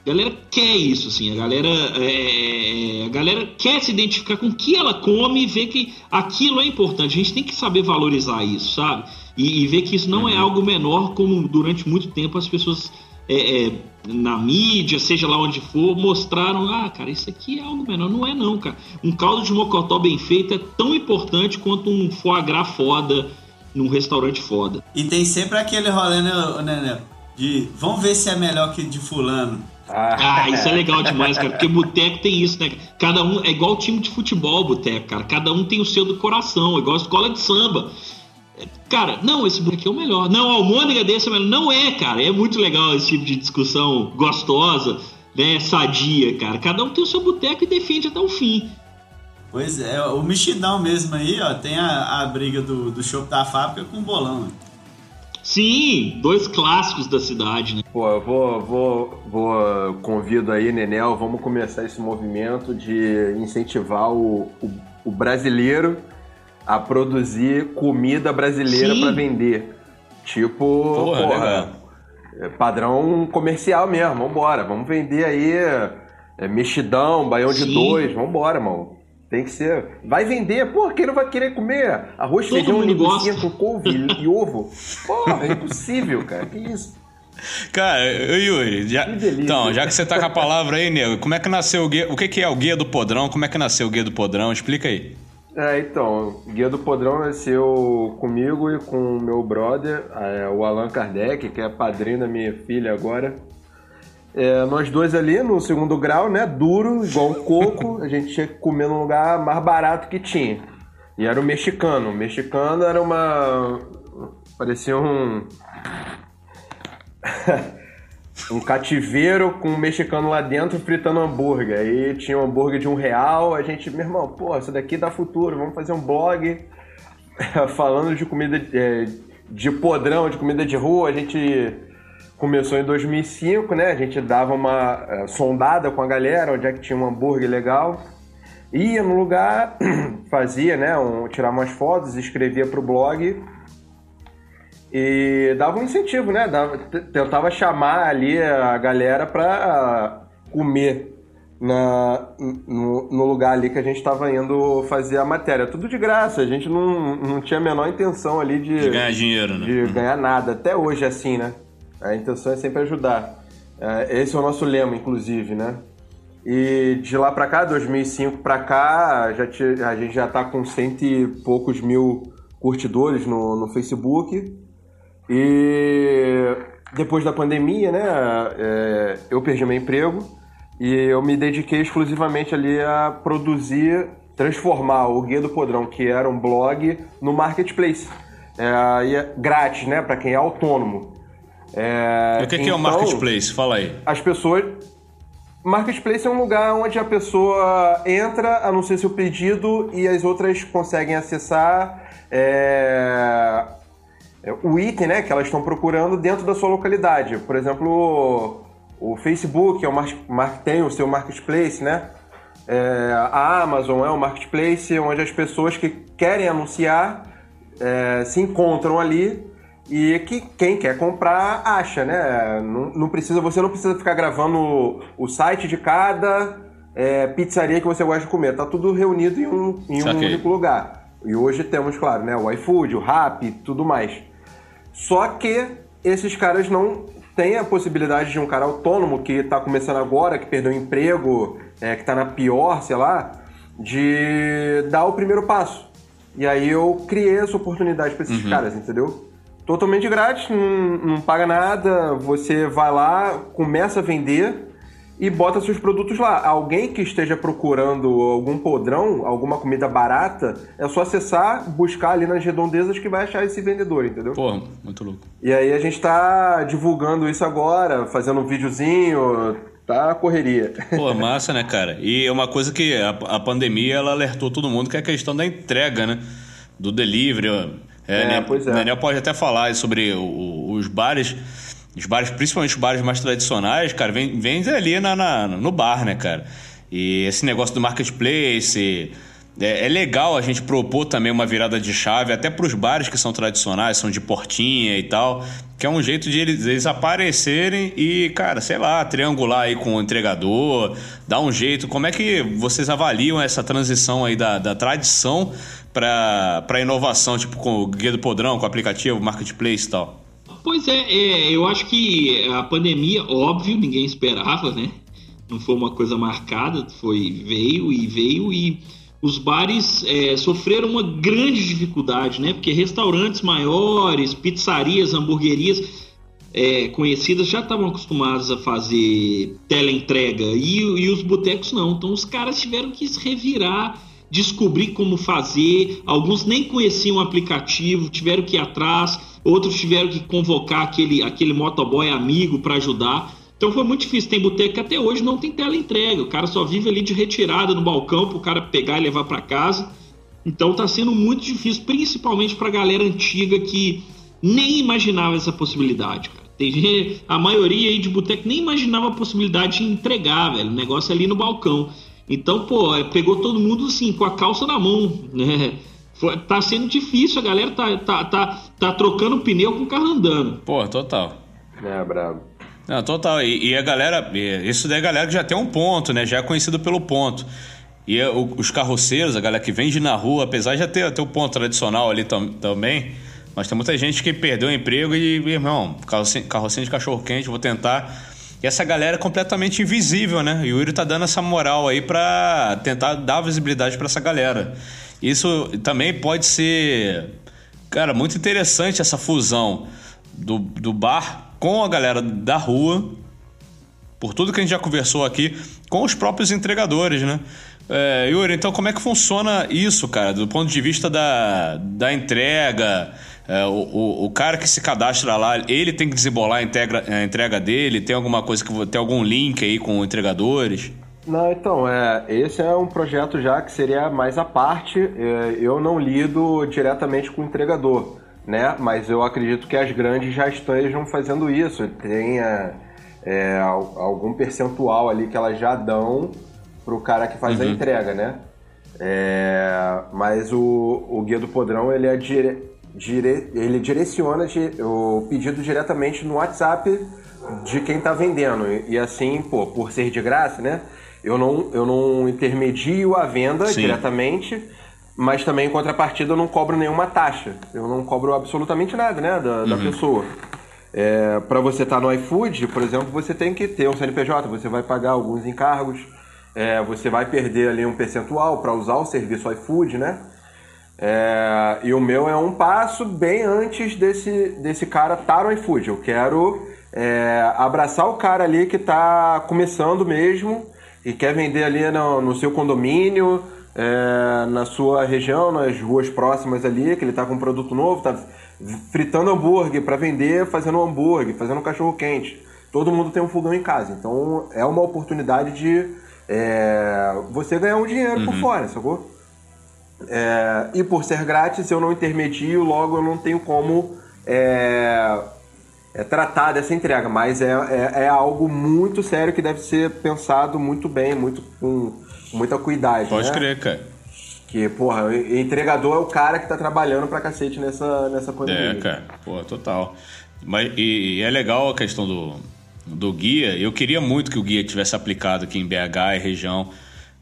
A galera quer isso, assim, a galera, é, a galera quer se identificar com o que ela come e ver que aquilo é importante. A gente tem que saber valorizar isso, sabe? E, e ver que isso não é algo menor, como durante muito tempo as pessoas é, é, na mídia, seja lá onde for, mostraram, ah, cara, isso aqui é algo menor. Não é não, cara. Um caldo de mocotó bem feito é tão importante quanto um foie gras foda num restaurante foda. E tem sempre aquele rolê, né, Nenel? De vamos ver se é melhor que de fulano. Ah, ah, isso é legal demais, cara, porque boteco tem isso, né? Cada um é igual time de futebol, boteco, cara. Cada um tem o seu do coração, é igual a escola de samba. Cara, não, esse boteco é o melhor. Não, a almôndega desse é o melhor. Não é, cara. É muito legal esse tipo de discussão gostosa, né? Sadia, cara. Cada um tem o seu boteco e defende até o fim. Pois é, o mexidão mesmo aí, ó. Tem a, a briga do, do Shopping da Fábrica com o Bolão. Sim, dois clássicos da cidade, né? Pô, eu vou, vou, vou convido aí, Nenel, vamos começar esse movimento de incentivar o, o, o brasileiro a produzir comida brasileira para vender. Tipo, porra, porra né, padrão comercial mesmo, vambora, vamos vender aí é, mexidão, baião Sim. de dois, vambora, mano. Tem que ser. Vai vender, porra, quem não vai querer comer? Arroz, feijão, linguiça com couve e ovo? Porra, é impossível, cara. Que isso? Cara, Yuri, já... Que delícia. Então, já que você tá com a palavra aí, nego, como é que nasceu o guia? O que, que é o Guia do Podrão? Como é que nasceu o Guia do Podrão? Explica aí. É, então, o Guia do Podrão nasceu comigo e com o meu brother, o Allan Kardec, que é padrinho da minha filha agora. É, nós dois ali no segundo grau, né, duro, igual um coco, a gente tinha que comer num lugar mais barato que tinha. E era o mexicano. O mexicano era uma... parecia um... um cativeiro com um mexicano lá dentro fritando hambúrguer. Aí tinha um hambúrguer de um real, a gente, meu irmão, pô, isso daqui dá futuro, vamos fazer um blog falando de comida de, de podrão, de comida de rua, a gente... Começou em dois mil e cinco, né? A gente dava uma uh, sondada com a galera, onde é que tinha um hambúrguer legal. Ia no lugar, fazia, né? Um, tirava umas fotos, escrevia pro blog. E dava um incentivo, né? Dava, t- tentava chamar ali a galera pra uh, comer na, no, no lugar ali que a gente tava indo fazer a matéria. Tudo de graça, a gente não, não tinha a menor intenção ali de... De ganhar dinheiro, né? De uhum. ganhar nada. Até hoje é assim, né? A intenção é sempre ajudar. Esse é o nosso lema, inclusive, né? E de lá pra cá, dois mil e cinco pra cá, já te, a gente já tá com cento e poucos mil curtidores no, no Facebook. E depois da pandemia, né? É, eu perdi meu emprego e eu me dediquei exclusivamente ali a produzir, transformar o Guia do Podrão, que era um blog, no marketplace. É, e é grátis, né? Pra quem é autônomo. É, o que, então, que é o marketplace? Fala aí. As pessoas, Marketplace é um lugar onde a pessoa entra, anuncia seu pedido e as outras conseguem acessar é, o item, né, que elas estão procurando dentro da sua localidade. Por exemplo, o Facebook é o mar- tem o seu marketplace, né? É, a Amazon é um marketplace onde as pessoas que querem anunciar é, se encontram ali. E que quem quer comprar, acha, né? Não, não precisa, você não precisa ficar gravando o site de cada é, pizzaria que você gosta de comer. Tá tudo reunido em um, em um único lugar. E hoje temos, claro, né, o iFood, o Rappi, tudo mais. Só que esses caras não têm a possibilidade de um cara autônomo que tá começando agora, que perdeu o emprego, é, que tá na pior, sei lá, de dar o primeiro passo. E aí eu criei essa oportunidade para esses uhum. caras, entendeu? Totalmente grátis, não, não paga nada, você vai lá, começa a vender e bota seus produtos lá. Alguém que esteja procurando algum podrão, alguma comida barata, é só acessar, buscar ali nas redondezas que vai achar esse vendedor, entendeu? Pô, muito louco. E aí a gente tá divulgando isso agora, fazendo um videozinho, tá correria. Pô, massa, né, cara? E é uma coisa que a, a pandemia ela alertou todo mundo, que é a questão da entrega, né? Do delivery. É, é, né? Pois é. Daniel pode até falar sobre o, os bares, os bares, principalmente os bares mais tradicionais, cara, vem, vem ali na, na, no bar, né, cara? E esse negócio do marketplace, é, é legal a gente propor também uma virada de chave, até para os bares que são tradicionais, são de portinha e tal, que é um jeito de eles, eles aparecerem e, cara, sei lá, triangular aí com o entregador, dar um jeito. Como é que vocês avaliam essa transição aí da, da tradição para a inovação, tipo com o Guia do Podrão, com o aplicativo, marketplace e tal? Pois é, é, eu acho que a pandemia, óbvio, ninguém esperava, né? Não foi uma coisa marcada, foi, veio e veio e os bares é, sofreram uma grande dificuldade, né? Porque restaurantes maiores, pizzarias, hamburguerias é, conhecidas já estavam acostumados a fazer teleentrega e, e os botecos não, então os caras tiveram que se revirar, descobrir como fazer, alguns nem conheciam o aplicativo, tiveram que ir atrás, outros tiveram que convocar aquele, aquele motoboy amigo para ajudar, então foi muito difícil. Tem boteco que até hoje não tem teleentrega, o cara só vive ali de retirada no balcão para o cara pegar e levar para casa, então está sendo muito difícil, principalmente para a galera antiga que nem imaginava essa possibilidade, cara. Tem gente, a maioria aí de boteco nem imaginava a possibilidade de entregar, velho, o negócio ali no balcão. Então, pô, pegou todo mundo assim, com a calça na mão, né? Foi, tá sendo difícil, a galera tá, tá, tá, tá trocando pneu com o carro andando. Pô, total. É, brabo. Não, total. E, e a galera, isso daí é a galera que já tem um ponto, né? Já é conhecido pelo ponto. E os carroceiros, a galera que vende na rua, apesar de já ter, ter o ponto tradicional ali tam, também, mas tem muita gente que perdeu o emprego e, irmão, carrocinha, carrocinha de cachorro-quente, vou tentar. E essa galera é completamente invisível, né? E o Yuri tá dando essa moral aí pra tentar dar visibilidade pra essa galera. Isso também pode ser... Cara, muito interessante essa fusão do, do bar com a galera da rua, por tudo que a gente já conversou aqui, com os próprios entregadores, né? É, Yuri, então como é que funciona isso, cara? Do ponto de vista da, da entrega... É, o, o, o cara que se cadastra lá, ele tem que desembolar a, integra, a entrega dele? Tem alguma coisa, que tem algum link aí com entregadores? Não, então, é, esse é um projeto já que seria mais à parte. É, eu não lido diretamente com o entregador, né? Mas eu acredito que as grandes já estejam fazendo isso. Tem é, é, algum percentual ali que elas já dão pro cara que faz uhum. a entrega, né? É, mas o, o Guia do Podrão, ele é direto. Dire... ele direciona o pedido diretamente no WhatsApp de quem está vendendo. E assim, pô, por ser de graça, né? Eu não, eu não intermedio a venda Sim. diretamente, mas também, em contrapartida, eu não cobro nenhuma taxa. Eu não cobro absolutamente nada, né? Da, uhum. da pessoa. É, para você estar tá no iFood, por exemplo, você tem que ter um C N P J, você vai pagar alguns encargos, é, você vai perder ali um percentual para usar o serviço iFood, né? É, e o meu é um passo bem antes desse, desse cara estar no iFood. Eu quero é, abraçar o cara ali que está começando mesmo e quer vender ali no, no seu condomínio, é, na sua região, nas ruas próximas ali, que ele está com um produto novo, está fritando hambúrguer para vender, fazendo hambúrguer, fazendo cachorro quente. todo mundo tem um fogão em casa. Então é uma oportunidade de é, você ganhar um dinheiro uhum. por fora, sacou? É, e por ser grátis, eu não intermedio, logo eu não tenho como é, é, tratar dessa entrega. Mas é, é, é algo muito sério que deve ser pensado muito bem, muito, com muita cuidado. Pode né? crer, cara. Que, porra, o entregador é o cara que tá trabalhando pra cacete nessa, nessa pandemia. É, cara, porra, total. Mas, e, e é legal a questão do, do guia. Eu queria muito que o guia tivesse aplicado aqui em B H e região,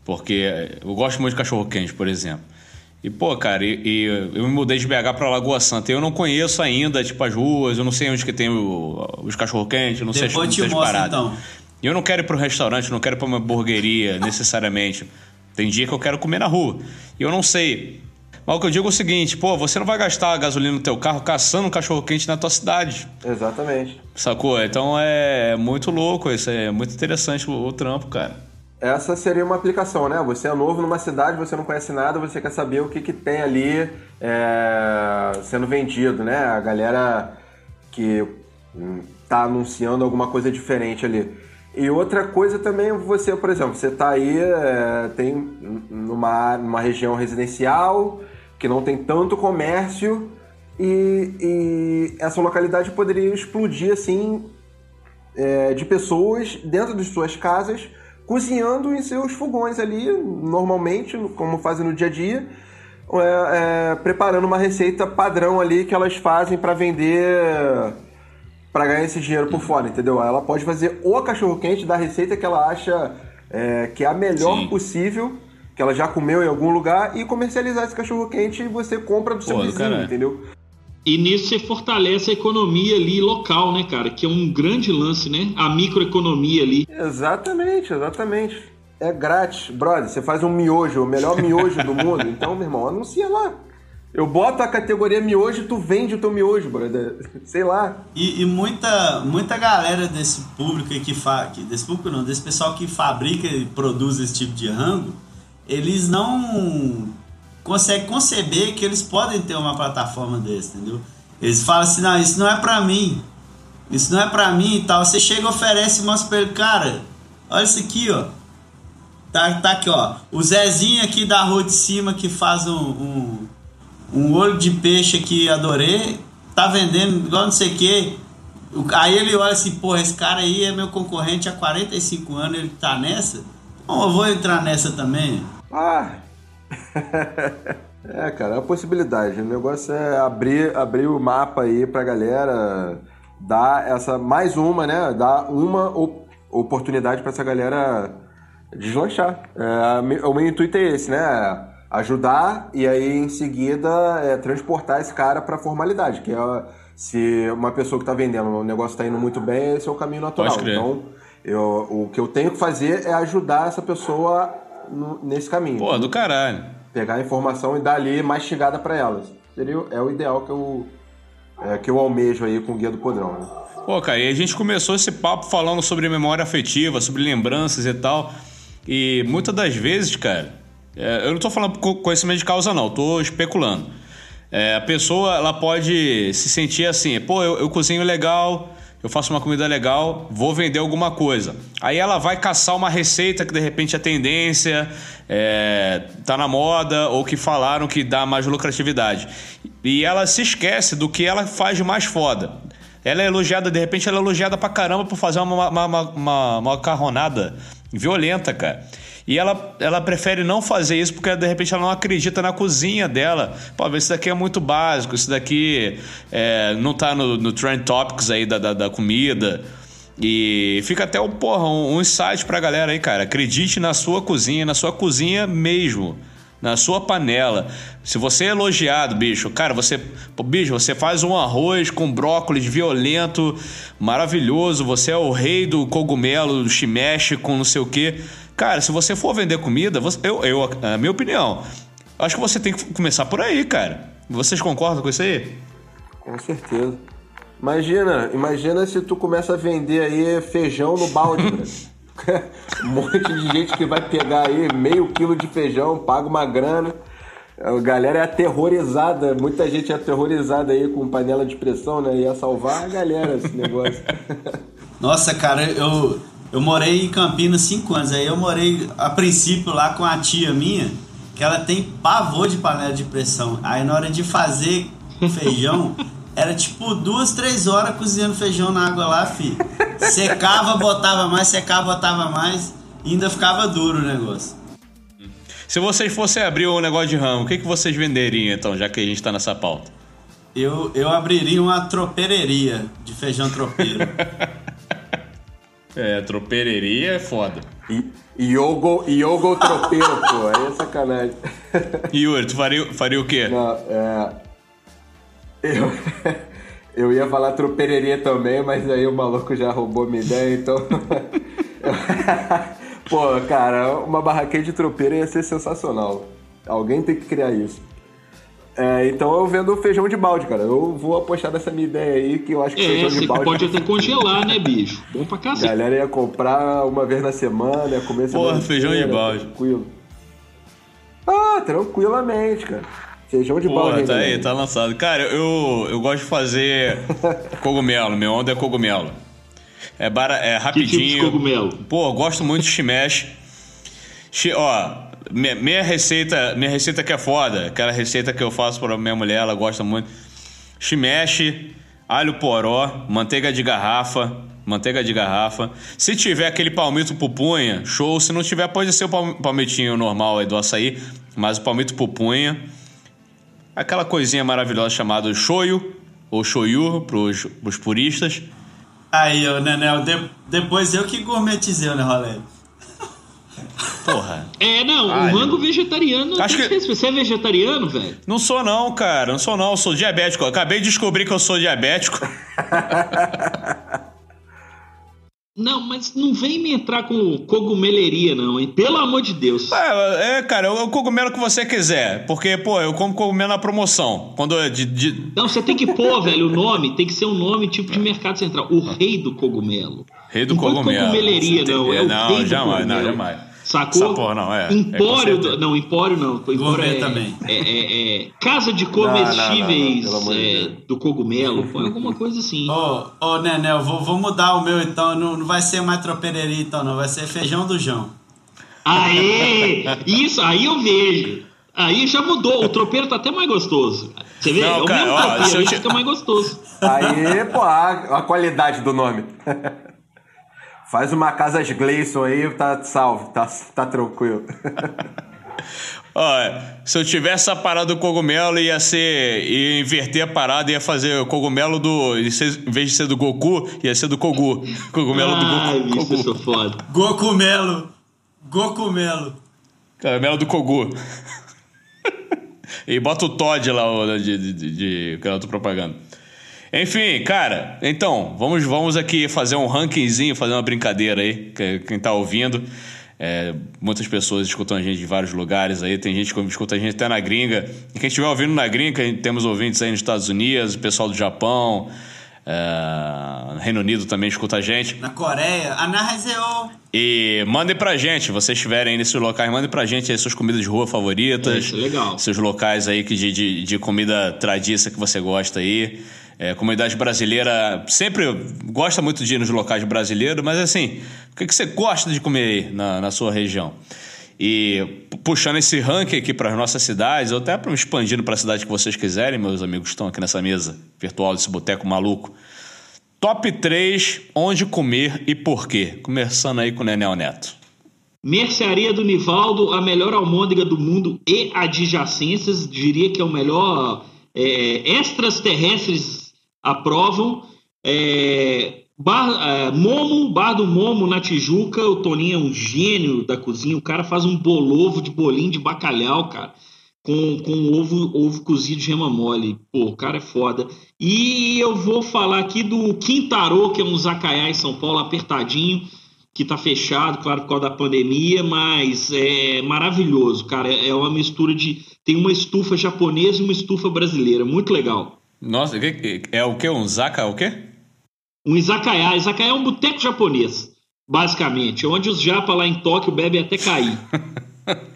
porque eu gosto muito de cachorro-quente, por exemplo. E, pô, cara, e, e eu me mudei de B H pra Lagoa Santa. Eu não conheço ainda, tipo, as ruas, eu não sei onde que tem o, os cachorro-quentes, eu não sei onde tem as paradas. Então. Eu não quero ir pra um restaurante, não quero ir pra uma hamburgueria, necessariamente. Tem dia que eu quero comer na rua. E eu não sei. Mas o que eu digo é o seguinte, pô, você não vai gastar gasolina no teu carro caçando um cachorro-quente na tua cidade. Exatamente. Sacou? Então é muito louco isso. É muito interessante o, o trampo, cara. Essa seria uma aplicação, né? Você é novo numa cidade, você não conhece nada, você quer saber o que, que tem ali é, sendo vendido, né? A galera que tá anunciando alguma coisa diferente ali. E outra coisa também, você, por exemplo, você está aí, é, tem numa, numa região residencial, que não tem tanto comércio, e, e essa localidade poderia explodir, assim, é, de pessoas dentro de suas casas, cozinhando em seus fogões ali, normalmente, como fazem no dia a dia, é, é, preparando uma receita padrão ali que elas fazem para vender... para ganhar esse dinheiro por fora, entendeu? Ela pode fazer o cachorro-quente da receita que ela acha é, que é a melhor Sim. possível, que ela já comeu em algum lugar, e comercializar esse cachorro-quente e você compra do seu Pô, vizinho, caralho. Entendeu? E nisso você fortalece a economia ali local, né, cara? Que é um grande lance, né? A microeconomia ali. Exatamente, exatamente. É grátis, brother. Você faz um miojo, o melhor miojo do mundo. Então, meu irmão, anuncia lá. Eu boto a categoria miojo e tu vende o teu miojo, brother. Sei lá. E, e muita, muita galera desse público aí que fa... Desse público não, desse pessoal que fabrica e produz esse tipo de rango, eles não conseguem conceber que eles podem ter uma plataforma desse, entendeu? Eles falam assim, não, isso não é pra mim. Isso não é pra mim e tal. Você chega e oferece e mostra pra ele, cara, olha isso aqui, ó. Tá, tá aqui, ó. O Zezinho aqui da rua de cima que faz um... um Um olho de peixe que adorei, tá vendendo igual não sei o que. Aí ele olha assim, porra, esse cara aí é meu concorrente há quarenta e cinco anos, ele tá nessa? Bom, eu vou entrar nessa também. Ah, é, cara, é uma possibilidade. O negócio é abrir, abrir o mapa aí pra galera, dar essa, mais uma, né? Dar uma op- oportunidade pra essa galera deslanchar. É, o meu intuito é esse, né? Ajudar e aí em seguida é, transportar esse cara para formalidade, que é se uma pessoa que está vendendo, o negócio está indo muito bem, esse é o caminho natural. Então, eu, o que eu tenho que fazer é ajudar essa pessoa no, nesse caminho. Pô, do caralho. Pegar a informação e dar ali mastigada para elas. Seria, é o ideal que eu, é, que eu almejo aí com o Guia do Podrão, né? Pô, cara, e a gente começou esse papo falando sobre memória afetiva, sobre lembranças e tal, e muitas das vezes, cara, eu não estou falando com conhecimento de causa, não. Estou especulando. É, a pessoa ela pode se sentir assim... Pô, eu, eu cozinho legal, eu faço uma comida legal, vou vender alguma coisa. Aí ela vai caçar uma receita que, de repente, é tendência, é, tá na moda ou que falaram que dá mais lucratividade. E ela se esquece do que ela faz de mais foda. Ela é elogiada, de repente, ela é elogiada pra caramba por fazer uma, uma, uma, uma macarronada violenta, cara. E ela, ela prefere não fazer isso porque, de repente, ela não acredita na cozinha dela. Pô, isso daqui é muito básico, isso daqui é, não tá no, no Trend Topics aí da, da, da comida. E fica até um, porra, um, um insight pra galera aí, cara. Acredite na sua cozinha, na sua cozinha mesmo. Na sua panela. Se você é elogiado, bicho, cara, você, bicho, você faz um arroz com brócolis violento, maravilhoso, você é o rei do cogumelo, do shimeji com não sei o quê. Cara, se você for vender comida, você, eu, eu, a minha opinião, acho que você tem que começar por aí, cara. Vocês concordam com isso aí? Com certeza. Imagina, imagina se tu começa a vender aí feijão no balde, velho. Um monte de gente que vai pegar aí meio quilo de feijão, paga uma grana. A galera é aterrorizada, muita gente é aterrorizada aí com panela de pressão, né? Ia salvar a galera esse negócio. Nossa, cara, eu, eu morei em Campinas cinco anos. Aí eu morei, a princípio, lá com a tia minha, que ela tem pavor de panela de pressão. Aí na hora de fazer feijão, era tipo duas, três horas cozinhando feijão na água lá, filho. Secava, botava mais, secava, botava mais. E ainda ficava duro o negócio. Se vocês fossem abrir um negócio de ramo, o que, que vocês venderiam, então, já que a gente tá nessa pauta? Eu, eu abriria uma tropeireria de feijão tropeiro. É, tropeireria é foda. Iogo, iogo tropeiro, pô, aí é sacanagem. Yuri, tu faria, faria o quê? Não, é... Eu, eu ia falar tropeireria também, mas aí o maluco já roubou minha ideia, então... Pô, cara, uma barraquinha de tropeiro ia ser sensacional. Alguém tem que criar isso. É, então eu vendo feijão de balde, cara. Eu vou apostar nessa minha ideia aí, que eu acho que é, feijão de balde... É, você pode até congelar, né, bicho? Bom pra cacete. Galera ia comprar uma vez na semana, ia comer... Porra, feijão de balde. Tranquilo. Ah, tranquilamente, cara. Feijão de Pô, balde. Pô, tá aí, né? Tá lançado. Cara, eu, eu gosto de fazer cogumelo. Minha onda é cogumelo. É, bara, é rapidinho. Que tipo de cogumelo? Pô, eu gosto muito de shimeji. Sh- ó, minha, minha receita, minha receita que é foda, aquela receita que eu faço pra minha mulher, ela gosta muito. Shimeji, alho poró, manteiga de garrafa, manteiga de garrafa. Se tiver aquele palmito pupunha, show. Se não tiver, pode ser o palmitinho normal aí do açaí, mas o palmito pupunha. Aquela coisinha maravilhosa chamada shoyu, ou shoyu pros, pros puristas. Aí, ô Nenel, de, depois eu que gourmetizei, né, Rolê? Porra. É, não, ah, o rango vegetariano... Acho que... Você é vegetariano, velho? Não sou não, cara, não sou não, eu sou diabético. Eu acabei de descobrir que eu sou diabético. Não, mas não vem me entrar com cogumeleria, não, hein? Pelo amor de Deus. É, é cara, eu cogumelo que você quiser. Porque, pô, eu como cogumelo na promoção. Quando eu, de, de... Não, você tem que pôr, velho, o nome. Tem que ser um nome tipo de Mercado Central. O rei do cogumelo. Rei do não cogumelo. Não é cogumeleria, não. É o não, rei do jamais, cogumelo. Não, jamais. Sacou? Essa porra, não, é. Empório... É do... Não, empório não. Empório é, também. É, é, é... Casa de comestíveis não, não, não, não, é, do cogumelo, pô. Alguma coisa assim. Ô, oh, oh, Nenel, vou, vou mudar o meu, então. Não, não vai ser mais tropeireria, então, não. Vai ser feijão do João. Aê! Isso, aí eu vejo. Aí já mudou. O tropeiro tá até mais gostoso. Você vê? Não, é o cara, mesmo tropeiro, ó, se eu te... fica mais gostoso. Aí, pô, a, a qualidade do nome. Faz uma Casas Gleison aí, tá salvo, tá, tá tranquilo. Olha, se eu tivesse a parada do cogumelo, ia ser... ia inverter a parada, ia fazer o cogumelo do... em vez de ser do Goku, ia ser do Kogu. Cogumelo ah, do Goku. Ai, bicho, eu sou foda. Gokumelo. Gokumelo. Cogumelo do Kogu. E bota o Todd lá de, de, de, de canal do propaganda. Enfim, cara, então, vamos, vamos aqui fazer um rankingzinho, fazer uma brincadeira aí, quem tá ouvindo, é, muitas pessoas escutam a gente de vários lugares aí, tem gente que escuta a gente até na gringa, e quem estiver ouvindo na gringa, temos ouvintes aí nos Estados Unidos, o pessoal do Japão, é, no Reino Unido também escuta a gente. Na Coreia, Anarraseou! E mandem pra gente, vocês estiverem aí nesses locais, mandem pra gente aí suas comidas de rua favoritas, é, legal. Seus locais aí que de, de, de comida tradiça que você gosta aí. É, a comunidade brasileira sempre gosta muito de ir nos locais brasileiros, mas assim, o que, que você gosta de comer aí na, na sua região? E puxando esse ranking aqui para as nossas cidades, ou até expandindo para a cidade que vocês quiserem, meus amigos estão aqui nessa mesa virtual desse boteco maluco. Top três, onde comer e por quê? Começando aí com o Nenel Neto. Mercearia do Nivaldo, a melhor almôndega do mundo e adjacências, diria que é o melhor, é, extraterrestres aprovam, é, bar, é, Momo, Bar do Momo na Tijuca, o Toninho é um gênio da cozinha, o cara faz um bolovo de bolinho de bacalhau, cara, com, com ovo, ovo cozido de gema mole, pô, o cara é foda. E eu vou falar aqui do Quintarô, que é um zacaiá em São Paulo, apertadinho, que tá fechado, claro, por causa da pandemia, mas é maravilhoso, cara, é uma mistura de, tem uma estufa japonesa e uma estufa brasileira, muito legal. Nossa, é o que? Um zaka, o quê? Um izakaya. Izakaya é um boteco japonês, basicamente, onde os japas lá em Tóquio bebem até cair.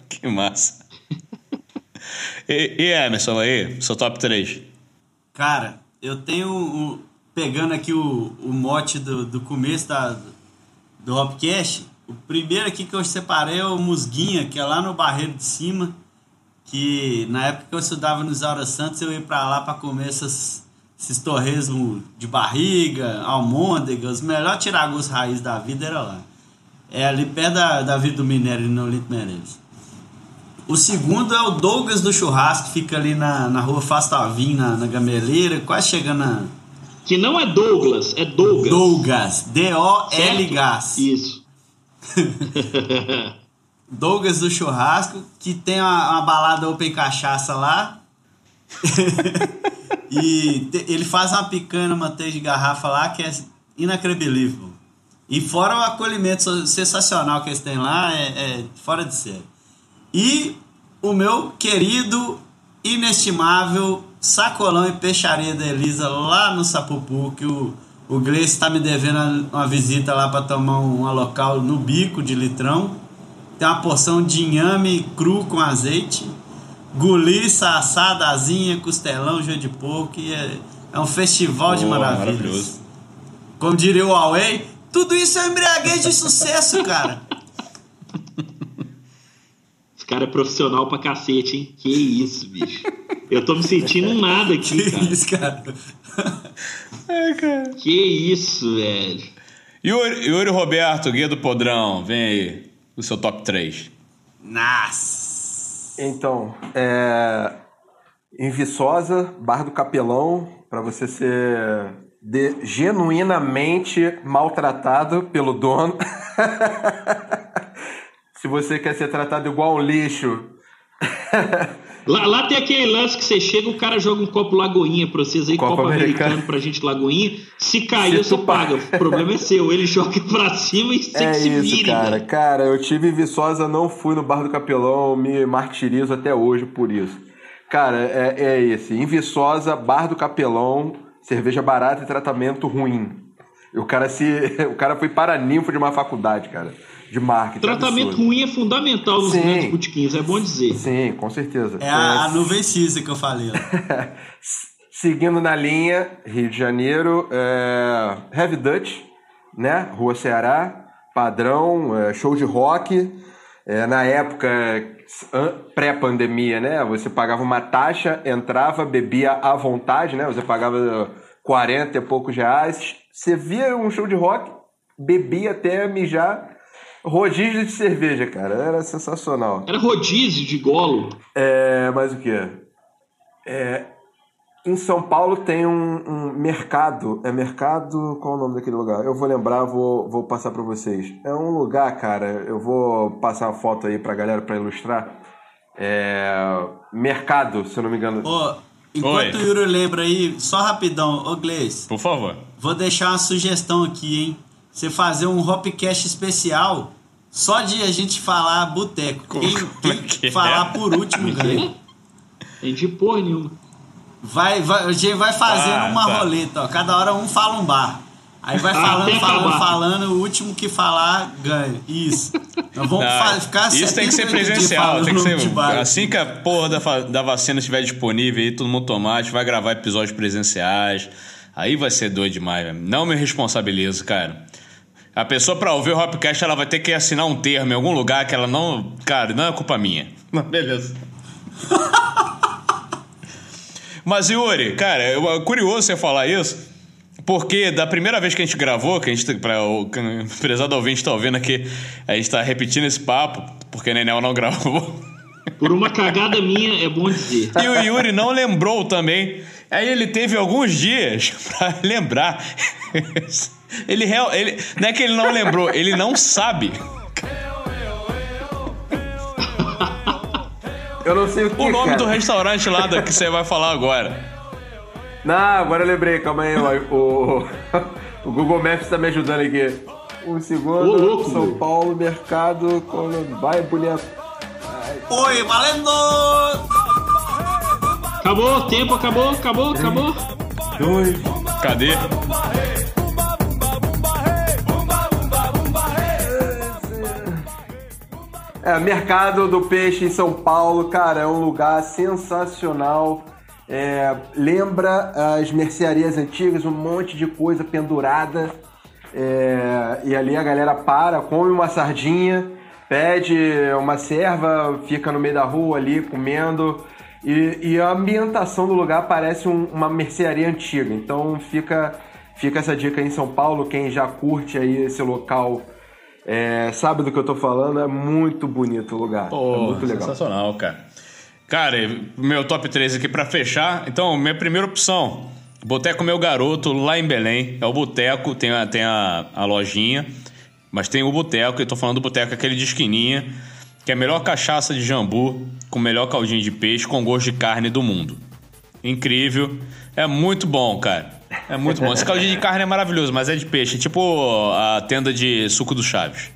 Que massa. E, e Emerson, aí, seu top três? Cara, eu tenho um, pegando aqui o, o mote do, do começo da, do Hopcast, o primeiro aqui que eu separei é o Musguinha, que é lá no Barreiro de Cima, que na época que eu estudava no Isaura Santos, eu ia pra lá pra comer essas, esses torresmo de barriga, almôndega, os melhores tiragostos raiz da vida era lá. É ali perto da, da Vida do Minério, no Olímpio Menezes. O segundo é o Douglas do Churrasco, que fica ali na, na rua Fastavim, na, na Gameleira, quase chegando na... Que não é Douglas, é Douglas. Douglas, D O L-Gás. Isso. Douglas do Churrasco, que tem uma, uma balada open cachaça lá. E te, ele faz uma picanha, uma manteiga de garrafa lá, que é inacreditável. E fora o acolhimento sensacional que eles têm lá, é, é fora de série. E o meu querido, inestimável sacolão e peixaria da Elisa lá no Sapupu, que o, o Gleice está me devendo uma visita lá para tomar um local no Bico de Litrão. Tem uma porção de inhame cru com azeite, guliça, assadazinha, costelão, joelho de porco. E é, é um festival oh, de maravilhas. Maravilhoso. Como diria o Huawei, tudo isso é embriaguez de sucesso, cara. Esse cara é profissional pra cacete, hein? Que isso, bicho. Eu tô me sentindo nada aqui, cara. Que isso, cara. É, cara. Que isso, velho. Yuri, Yuri Roberto, Guia do Podrão, vem aí. O seu top três. Nossa. Então, é... em Viçosa, Bar do Capelão, pra você ser... De, genuinamente maltratado pelo dono. Se você quer ser tratado igual um lixo. lá, lá tem aquele lance que você chega, o cara joga um copo Lagoinha pra vocês aí, copo, copo americano. americano pra gente, Lagoinha. Se caiu, você paga. paga. O problema é seu. Ele joga pra cima e você é que se isso, vire. Cara, né? cara, eu tive em Viçosa, não fui no Bar do Capelão, me martirizo até hoje por isso. Cara, é, é esse. Em Viçosa, Bar do Capelão. Cerveja barata e tratamento ruim. O cara, se, o cara foi paraninfo de uma faculdade, cara, de marketing. Tratamento absurdo. Ruim é fundamental nos Sim. grandes botequins, é bom dizer. Sim, com certeza. É, é a, a nuvem cinza que eu falei. Seguindo na linha, Rio de Janeiro, é, Heavy Dutch, né? Rua Ceará, padrão, é, show de rock. É, na época, pré-pandemia, né? Você pagava uma taxa, entrava, bebia à vontade, né? Você pagava quarenta e poucos reais. Você via um show de rock, bebia até mijar. Rodízio de cerveja, cara. Era sensacional. Era rodízio de golo. É, mas o quê? É, em São Paulo tem um, um mercado. É mercado... Qual é o nome daquele lugar? Eu vou lembrar, vou, vou passar pra vocês. É um lugar, cara... Eu vou passar uma foto aí pra galera pra ilustrar. É... Mercado, se eu não me engano. Ô, enquanto Oi. o Yuri lembra aí, só rapidão. Ô, Gleice. Por favor. Vou deixar uma sugestão aqui, hein? Você fazer um Hopcast especial só de a gente falar boteco. Como, quem como é que é? Falar por último ganha. Tem de porra nenhuma. Vai, vai, a gente vai fazendo ah, uma tá. roleta, ó. Cada hora um fala um bar. Aí vai falando, ah, falando, falando. O último que falar ganha. Isso. Nós vamos não, fa- ficar isso tem que ser presencial. Tem que ser, assim que a porra da, da vacina estiver disponível aí, todo mundo tomar, a gente vai gravar episódios presenciais. Aí vai ser doido demais, velho. Não me responsabilizo, cara. A pessoa, pra ouvir o Hopcast, ela vai ter que assinar um termo em algum lugar que ela não. Cara, não é culpa minha. Beleza. Mas, Yuri, cara, é curioso você falar isso, porque da primeira vez que a gente gravou, que a gente, para o prezado ouvinte tá ouvindo aqui, a gente tá repetindo esse papo, porque a Nenel não gravou. Por uma cagada minha, é bom dizer. E o Yuri não lembrou também. Aí ele teve alguns dias pra lembrar. Ele, real, ele não é que ele não lembrou, ele não sabe. Eu não sei o que, O nome cara. do restaurante lá que você vai falar agora. Não, agora eu lembrei. Calma aí. O, o, o Google Maps tá me ajudando aqui. Um segundo. Ô, louco, São meu. Paulo, mercado... Vai, bonito. Oi, valendo! Acabou o tempo. Acabou, acabou, acabou. Dois. Cadê? É, Mercado do Peixe em São Paulo, cara, é um lugar sensacional. É, lembra as mercearias antigas, um monte de coisa pendurada. É, e ali a galera para, come uma sardinha, pede uma serva, fica no meio da rua ali comendo. E, e a ambientação do lugar parece um, uma mercearia antiga. Então fica, fica essa dica aí em São Paulo. Quem já curte aí esse local... É, sabe do que eu tô falando, é muito bonito o lugar. Oh, é muito legal. Sensacional, cara. Cara, meu top três aqui pra fechar. Então, minha primeira opção, Boteco Meu Garoto, lá em Belém. É o boteco, tem, a, tem a, a lojinha, mas tem o boteco. Eu tô falando do boteco, aquele de esquininha, que é a melhor cachaça de jambu, com o melhor caldinho de peixe, com gosto de carne do mundo. Incrível. É muito bom, cara. É muito bom. Esse caldinho de carne é maravilhoso, mas é de peixe. É tipo a tenda de suco do Chaves.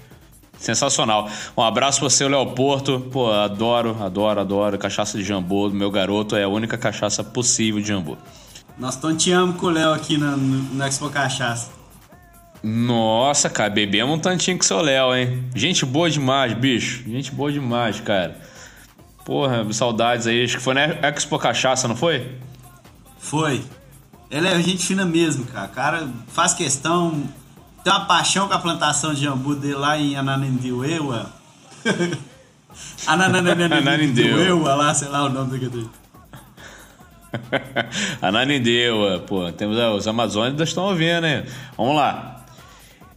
Sensacional. Um abraço pra você, Léo Porto. Pô, adoro, adoro, adoro. Cachaça de jambu do meu garoto. É a única cachaça possível de jambu. Nós tonteamos com o Léo aqui no, no, no Expo Cachaça. Nossa, cara. Bebemos um tantinho com o seu Léo, hein? Gente boa demais, bicho. Gente boa demais, cara. Porra, saudades aí. Acho que foi na Expo Cachaça, não foi? Foi. Ele é gente fina mesmo, cara. O cara faz questão, tem uma paixão com a plantação de jambu dele lá em Ananindeua. Ananindeua, lá, sei lá o nome daquele. Ananindeua, pô. Temos os amazônicos estão ouvindo, hein? Vamos lá.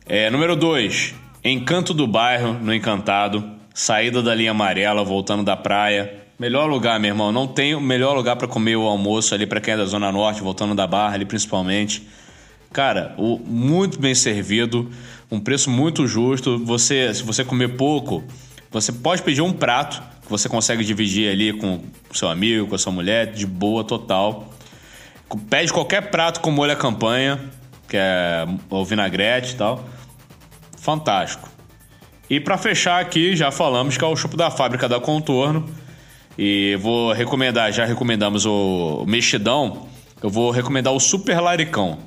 É, número dois, Encanto do Bairro, no Encantado. Saída da linha amarela, voltando da praia. Melhor lugar, meu irmão. Não tem o melhor lugar pra comer o almoço ali pra quem é da Zona Norte, voltando da Barra ali principalmente. Cara, o, muito bem servido, um preço muito justo. Você, se você comer pouco, você pode pedir um prato que você consegue dividir ali com o seu amigo, com a sua mulher, de boa, total. Pede qualquer prato com molho à campanha, que é o vinagrete e tal. Fantástico. E pra fechar aqui, já falamos que é o Shopping da Fábrica da Contorno. E vou recomendar, já recomendamos o mexidão, eu vou recomendar o Super Laricão.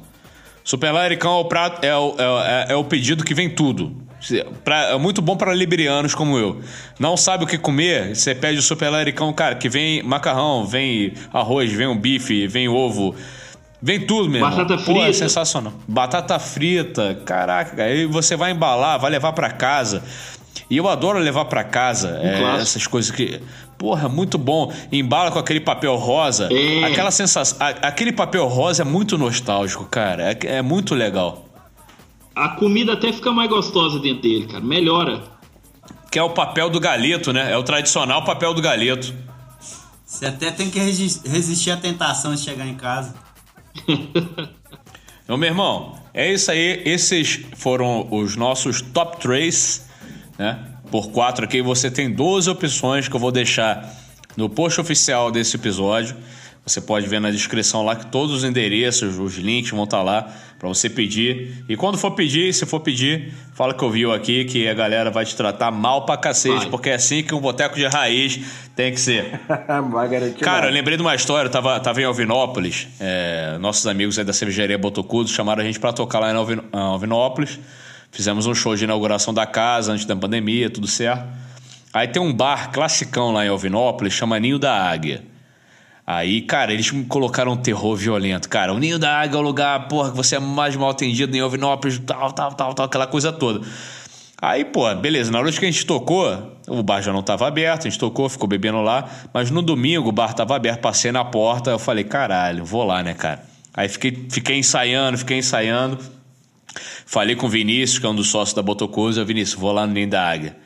Super Laricão é o, prato, é o, é, é o pedido que vem tudo. Pra, é muito bom para liberianos como eu. Não sabe o que comer, você pede o Super Laricão, cara, que vem macarrão, vem arroz, vem um bife, vem ovo, vem tudo mesmo. Batata frita. Pô, é sensacional. Batata frita, caraca. Aí você vai embalar, vai levar para casa. E eu adoro levar pra casa um é, essas coisas que... Porra, muito bom. Embala com aquele papel rosa. É. Aquela sensação... A, aquele papel rosa é muito nostálgico, cara. É, é muito legal. A comida até fica mais gostosa dentro dele, cara. Melhora. Que é o papel do galeto, né? É o tradicional papel do galeto. Você até tem que resistir à tentação de chegar em casa. Então, meu irmão, é isso aí. Esses foram os nossos top três... Né? Por quatro aqui você tem doze opções que eu vou deixar no post oficial desse episódio. Você pode ver na descrição lá que todos os endereços, os links vão estar lá para você pedir. E quando for pedir, se for pedir, fala que ouviu aqui, que a galera vai te tratar mal pra cacete, vai. Porque é assim que um boteco de raiz tem que ser. Cara, eu lembrei de uma história, eu tava, tava em Alvinópolis, é, nossos amigos aí da cervejaria Botocudos chamaram a gente para tocar lá em Alvinópolis. Fizemos um show de inauguração da casa antes da pandemia, tudo certo. Aí tem um bar classicão lá em Alvinópolis, chama Ninho da Águia. Aí, cara, eles me colocaram um terror violento. Cara, o Ninho da Águia é o lugar, porra, que você é mais mal atendido em Alvinópolis, tal, tal, tal, tal, aquela coisa toda. Aí, pô, beleza, na hora que a gente tocou, o bar já não estava aberto, a gente tocou, ficou bebendo lá. Mas no domingo o bar estava aberto, passei na porta, eu falei, caralho, vou lá, né, cara? Aí fiquei, fiquei ensaiando, fiquei ensaiando... Falei com o Vinícius, que é um dos sócios da Botocosa. Vinícius, vou lá no Ninho da Águia.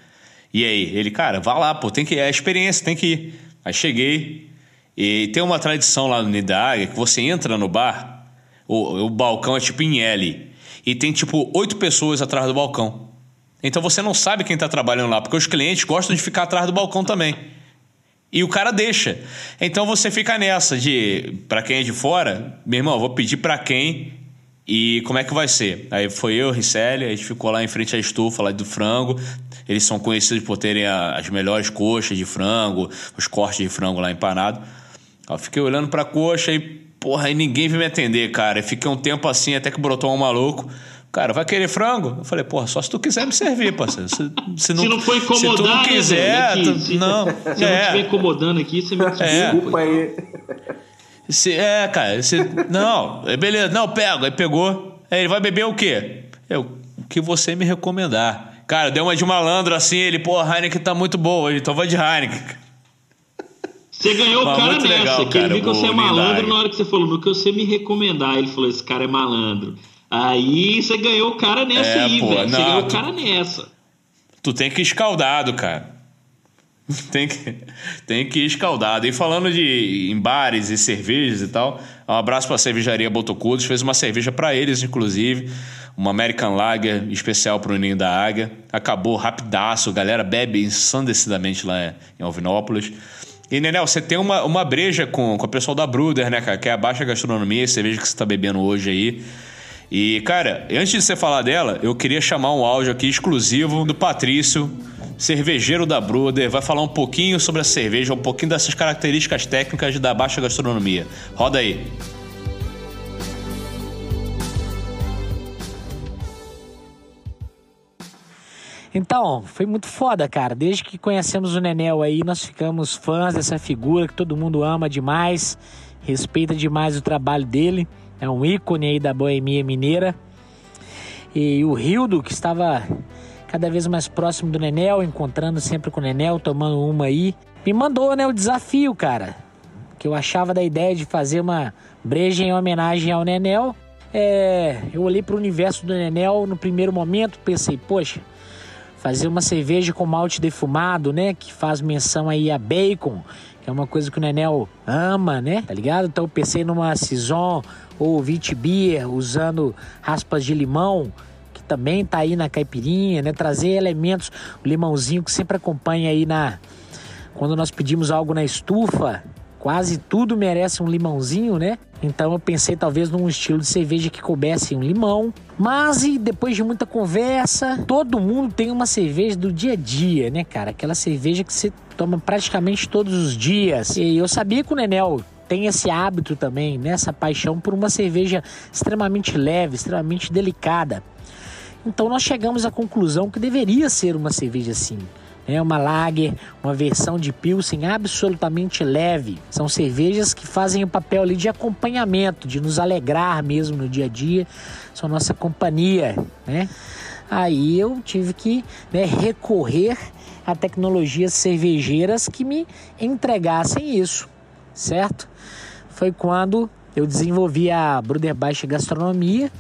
E aí? Ele, cara, vá lá, pô, tem que ir, é a experiência, tem que ir. Aí cheguei, e tem uma tradição lá no Ninho da Águia, que você entra no bar, o, o balcão é tipo em L, e tem tipo oito pessoas atrás do balcão. Então você não sabe quem tá trabalhando lá, porque os clientes gostam de ficar atrás do balcão também. E o cara deixa. Então você fica nessa de, pra quem é de fora, meu irmão, eu vou pedir pra quem... E como é que vai ser? Aí foi eu, Ricelli, a gente ficou lá em frente à estufa lá do frango. Eles são conhecidos por terem as melhores coxas de frango, os cortes de frango lá empanado. Aí eu fiquei olhando pra coxa e, porra, aí ninguém veio me atender, cara. Eu fiquei um tempo assim, até que brotou um maluco. Cara, vai querer frango? Eu falei, porra, só se tu quiser me servir, parceiro. Se, se, não, se não for incomodar, se tu não quiser, né, velho? É que, se, não, se é. não estiver incomodando aqui, você me desculpa é. aí. Cê, é, cara, cê, não, é beleza, não, pega. Aí pegou. Aí ele vai beber o quê? Eu, o que você me recomendar? Cara, deu uma de malandro assim, ele, pô, a Heineken tá muito boa, ele, então vai de Heineken. Você ganhou mas o cara nessa, legal, que ele cara, viu que você é malandro na hora que você falou, no que você me recomendar, ele falou, esse cara é malandro. Aí você ganhou o cara nessa é, aí, pô, velho. Você ganhou o cara nessa. Tu tem que ir escaldado, cara. Tem que, tem que ir escaldado. E falando de em bares e cervejas e tal, um abraço para a cervejaria Botocudos. Fez uma cerveja para eles, inclusive, uma American Lager especial para o Ninho da Águia. Acabou rapidaço, a galera bebe ensandecidamente lá em Alvinópolis. E, Nenel, você tem uma, uma breja com, com o pessoal da Bruder, né, cara? Que é a Baixa Gastronomia, a cerveja que você está bebendo hoje aí. E, cara, antes de você falar dela, eu queria chamar um áudio aqui exclusivo do Patrício, cervejeiro da Bruder, vai falar um pouquinho sobre a cerveja, um pouquinho dessas características técnicas da Baixa Gastronomia. Roda aí. Então, foi muito foda, cara. Desde que conhecemos o Nenel aí, nós ficamos fãs dessa figura que todo mundo ama demais, respeita demais o trabalho dele. É um ícone aí da boemia mineira. E o Hildo, que estava cada vez mais próximo do Nenel, encontrando sempre com o Nenel, tomando uma aí, me mandou, né, o desafio, cara, que eu achava da ideia de fazer uma breja em homenagem ao Nenel. É, eu olhei para o universo do Nenel no primeiro momento, pensei, poxa, fazer uma cerveja com malte defumado, né, que faz menção aí a bacon, que é uma coisa que o Nenel ama, né, tá ligado? Então eu pensei numa saison ou Vit Beer, usando raspas de limão, que também tá aí na caipirinha, né, trazer elementos, o limãozinho que sempre acompanha aí na... Quando nós pedimos algo na estufa, quase tudo merece um limãozinho, né? Então eu pensei talvez num estilo de cerveja que coubesse um limão. Mas e depois de muita conversa, todo mundo tem uma cerveja do dia a dia, né, cara? Aquela cerveja que você toma praticamente todos os dias. E eu sabia que o Nenel tem esse hábito também, né? Essa paixão por uma cerveja extremamente leve, extremamente delicada. Então nós chegamos à conclusão que deveria ser uma cerveja assim. É uma lager, uma versão de pilsen absolutamente leve. São cervejas que fazem o papel ali de acompanhamento, de nos alegrar mesmo no dia a dia. São nossa companhia, né? Aí eu tive que, né, recorrer a tecnologias cervejeiras que me entregassem isso, certo? Foi quando eu desenvolvi a Bruder Baixa Gastronomia.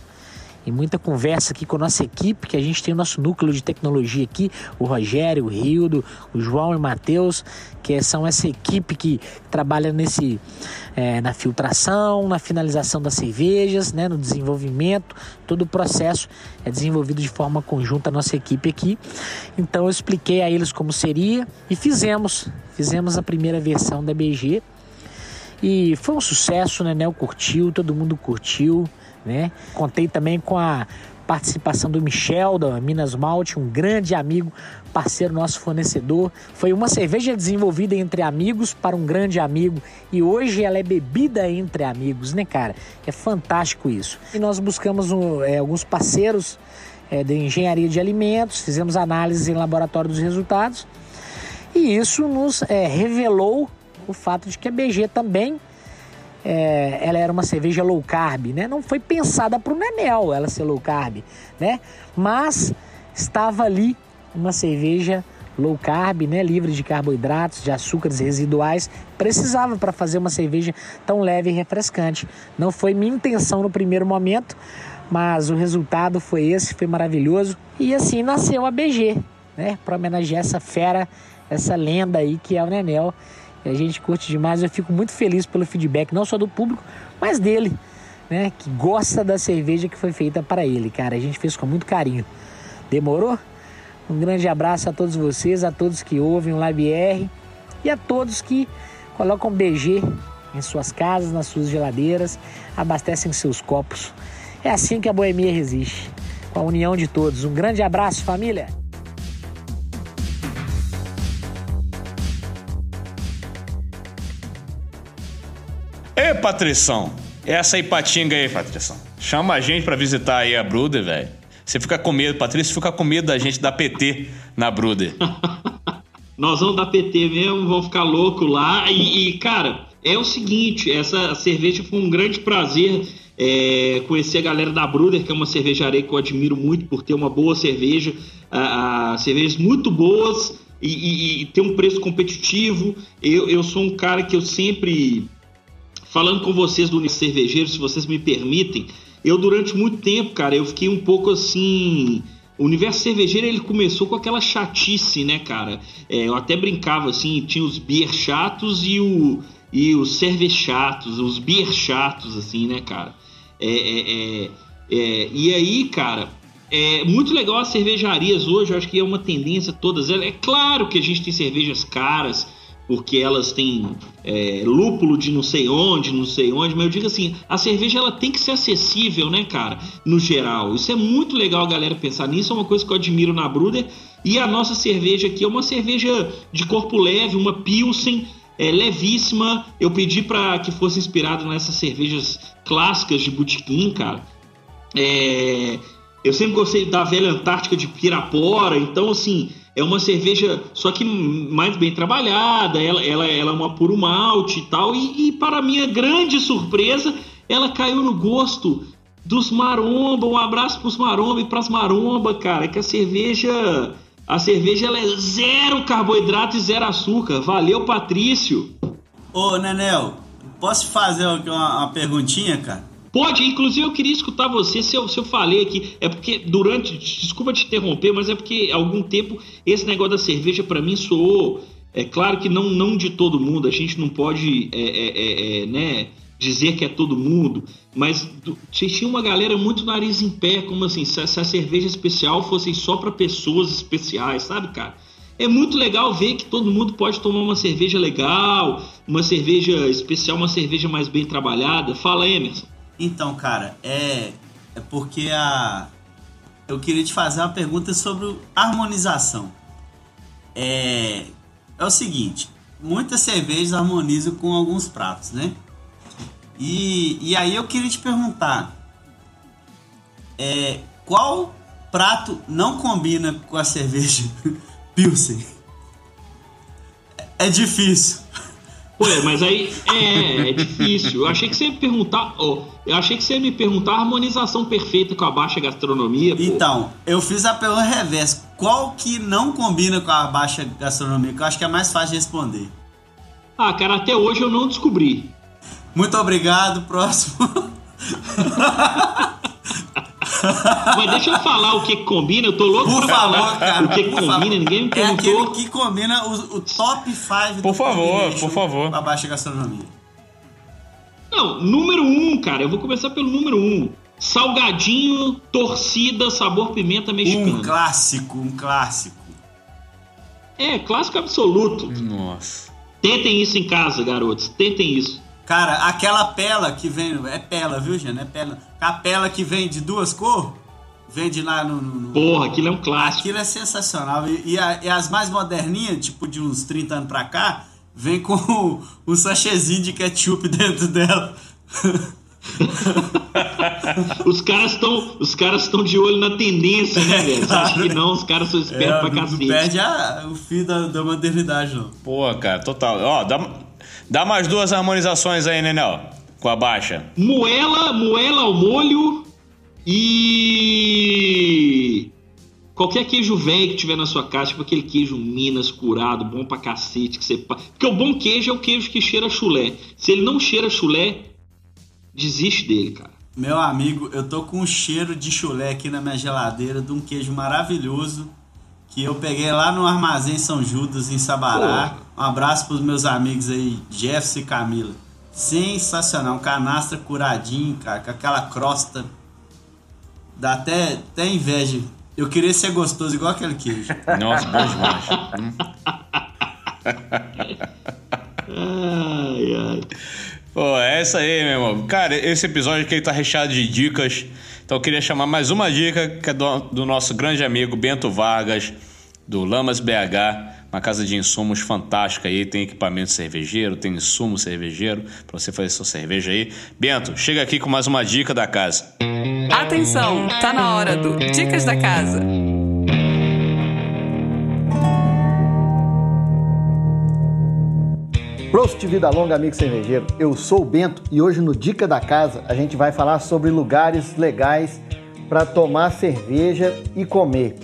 E muita conversa aqui com a nossa equipe, que a gente tem o nosso núcleo de tecnologia aqui, o Rogério, o Rildo, o João e o Matheus, que são essa equipe que trabalha nesse, é, na filtração, na finalização das cervejas, né, no desenvolvimento, todo o processo é desenvolvido de forma conjunta a nossa equipe aqui. Então eu expliquei a eles como seria e fizemos, fizemos a primeira versão da B G. E foi um sucesso, né, Nenel curtiu, todo mundo curtiu. Né? Contei também com a participação do Michel, da Minas Malte, um grande amigo, parceiro nosso fornecedor. Foi uma cerveja desenvolvida entre amigos para um grande amigo e hoje ela é bebida entre amigos, né, cara? É fantástico isso. E nós buscamos um, é, alguns parceiros é, de engenharia de alimentos, fizemos análise em laboratório dos resultados e isso nos é, revelou o fato de que a B G também É, ela era uma cerveja low carb, né? Não foi pensada para o Nenel ela ser low carb, né? Mas estava ali uma cerveja low carb, né? Livre de carboidratos, de açúcares residuais. Precisava para fazer uma cerveja tão leve e refrescante. Não foi minha intenção no primeiro momento, mas o resultado foi esse, foi maravilhoso. E assim nasceu a B G, né? Para homenagear essa fera, essa lenda aí que é o Nenel. A gente curte demais, eu fico muito feliz pelo feedback, não só do público, mas dele, né? Que gosta da cerveja que foi feita para ele, cara. A gente fez com muito carinho. Demorou? Um grande abraço a todos vocês, a todos que ouvem o Labière e a todos que colocam B G em suas casas, nas suas geladeiras, abastecem seus copos. É assim que a boemia resiste, com a união de todos. Um grande abraço, família! Ei, Patrição, essa aí patinga aí, Patrição. Chama a gente pra visitar aí a Bruder, velho. Você fica com medo, Patrício fica com medo da gente dar P T na Bruder. Nós vamos dar P T mesmo, vamos ficar louco lá. E, e cara, é o seguinte, essa cerveja foi um grande prazer é, conhecer a galera da Bruder, que é uma cervejaria que eu admiro muito por ter uma boa cerveja, a, a, cervejas muito boas e, e, e ter um preço competitivo. Eu, eu sou um cara que eu sempre, falando com vocês do Universo Cervejeiro, se vocês me permitem, eu durante muito tempo, cara, eu fiquei um pouco assim... O Universo Cervejeiro, ele começou com aquela chatice, né, cara? É, eu até brincava, assim, tinha os beer chatos e, o, e os cerve chatos, os beer chatos, assim, né, cara? É, é, é, é, e aí, cara, é muito legal as cervejarias hoje, eu acho que é uma tendência todas elas. É claro que a gente tem cervejas caras, porque elas têm é, lúpulo de não sei onde, não sei onde, mas eu digo assim, a cerveja ela tem que ser acessível, né, cara, no geral. Isso é muito legal a galera pensar nisso, é uma coisa que eu admiro na Bruder, e a nossa cerveja aqui é uma cerveja de corpo leve, uma Pilsen, é, levíssima. Eu pedi para que fosse inspirada nessas cervejas clássicas de botequim, cara, é... Eu sempre gostei da velha Antártica de Pirapora, então assim, é uma cerveja só que mais bem trabalhada, ela, ela, ela é uma puro malte e tal, e, e para minha grande surpresa, ela caiu no gosto dos maromba, um abraço para os maromba e para as maromba, cara, que a cerveja, a cerveja ela é zero carboidrato e zero açúcar, valeu Patrício! Ô Nenel, posso fazer uma, uma perguntinha, cara? Pode, inclusive eu queria escutar você, se eu, se eu falei aqui, é porque durante, desculpa te interromper, mas é porque há algum tempo esse negócio da cerveja para mim soou, é claro que não, não de todo mundo, a gente não pode é, é, é, né, dizer que é todo mundo, mas do, tinha uma galera muito nariz em pé, como assim, se, se a cerveja especial fosse só para pessoas especiais, sabe, cara? É muito legal ver que todo mundo pode tomar uma cerveja legal, uma cerveja especial, uma cerveja mais bem trabalhada. Fala, Emerson. Então, cara, é, é porque a, eu queria te fazer uma pergunta sobre harmonização. É, é o seguinte, muitas cervejas harmonizam com alguns pratos, né? E, e aí eu queria te perguntar, é, qual prato não combina com a cerveja Pilsen? É difícil. Ué, mas aí é, é difícil. Eu achei que você ia me perguntar, oh, eu achei que você ia me perguntar a harmonização perfeita com a baixa gastronomia. Pô. Então, eu fiz a pergunta reversa. Qual que não combina com a baixa gastronomia? Que eu acho que é mais fácil de responder. Ah, cara, até hoje eu não descobri. Muito obrigado, próximo. Mas deixa eu falar o que combina, eu tô louco por pra favor, falar cara, o que combina, ninguém me perguntou. É aquele que combina o, o top cinco do favor, por favor. Da baixa gastronomia. Não, número um, cara, eu vou começar pelo número um. Salgadinho, torcida, sabor pimenta mexicana. Um clássico, um clássico. É, clássico absoluto. Nossa. Tentem isso em casa, garotos, tentem isso. Cara, aquela pela que vem... É pela, viu, Jean? É pela. A pela que vem de duas cores, vende lá no, no... Porra, aquilo é um clássico. Aquilo é sensacional. E, e, a, e as mais moderninhas, tipo de uns trinta anos pra cá, vem com um, um sachêzinho de ketchup dentro dela. Os caras estão os caras estão de olho na tendência, né, velho? É, claro, acho que não, os caras são espertos é, pra cacete. Não perde a, o fio da, da modernidade, não. Pô, cara, total. Ó, dá... Dá mais duas harmonizações aí, Nenel, com a baixa. Moela, moela ao molho e... Qualquer queijo velho que tiver na sua casa, tipo aquele queijo Minas curado, bom pra cacete. Que você... Porque o bom queijo é o queijo que cheira chulé. Se ele não cheira chulé, desiste dele, cara. Meu amigo, eu tô com um cheiro de chulé aqui na minha geladeira de um queijo maravilhoso que eu peguei lá no Armazém São Judas, em Sabará. Pô. Um abraço pros meus amigos aí, Jefferson e Camila. Sensacional, um canastra curadinho, cara, com aquela crosta. Dá até, até inveja. Eu queria ser gostoso igual aquele queijo. Nossa, bom demais. Ai, ai. Pô, é essa aí, meu irmão. Cara, esse episódio aqui tá recheado de dicas. Então eu queria chamar mais uma dica, que é do, do nosso grande amigo Bento Vargas, do Lamas B H, uma casa de insumos fantástica aí, tem equipamento cervejeiro, tem insumo cervejeiro, para você fazer sua cerveja aí. Bento, chega aqui com mais uma dica da casa. Atenção, tá na hora do Dicas da Casa. Prost, vida longa, amigo cervejeiro. Eu sou o Bento e hoje no Dica da Casa a gente vai falar sobre lugares legais para tomar cerveja e comer.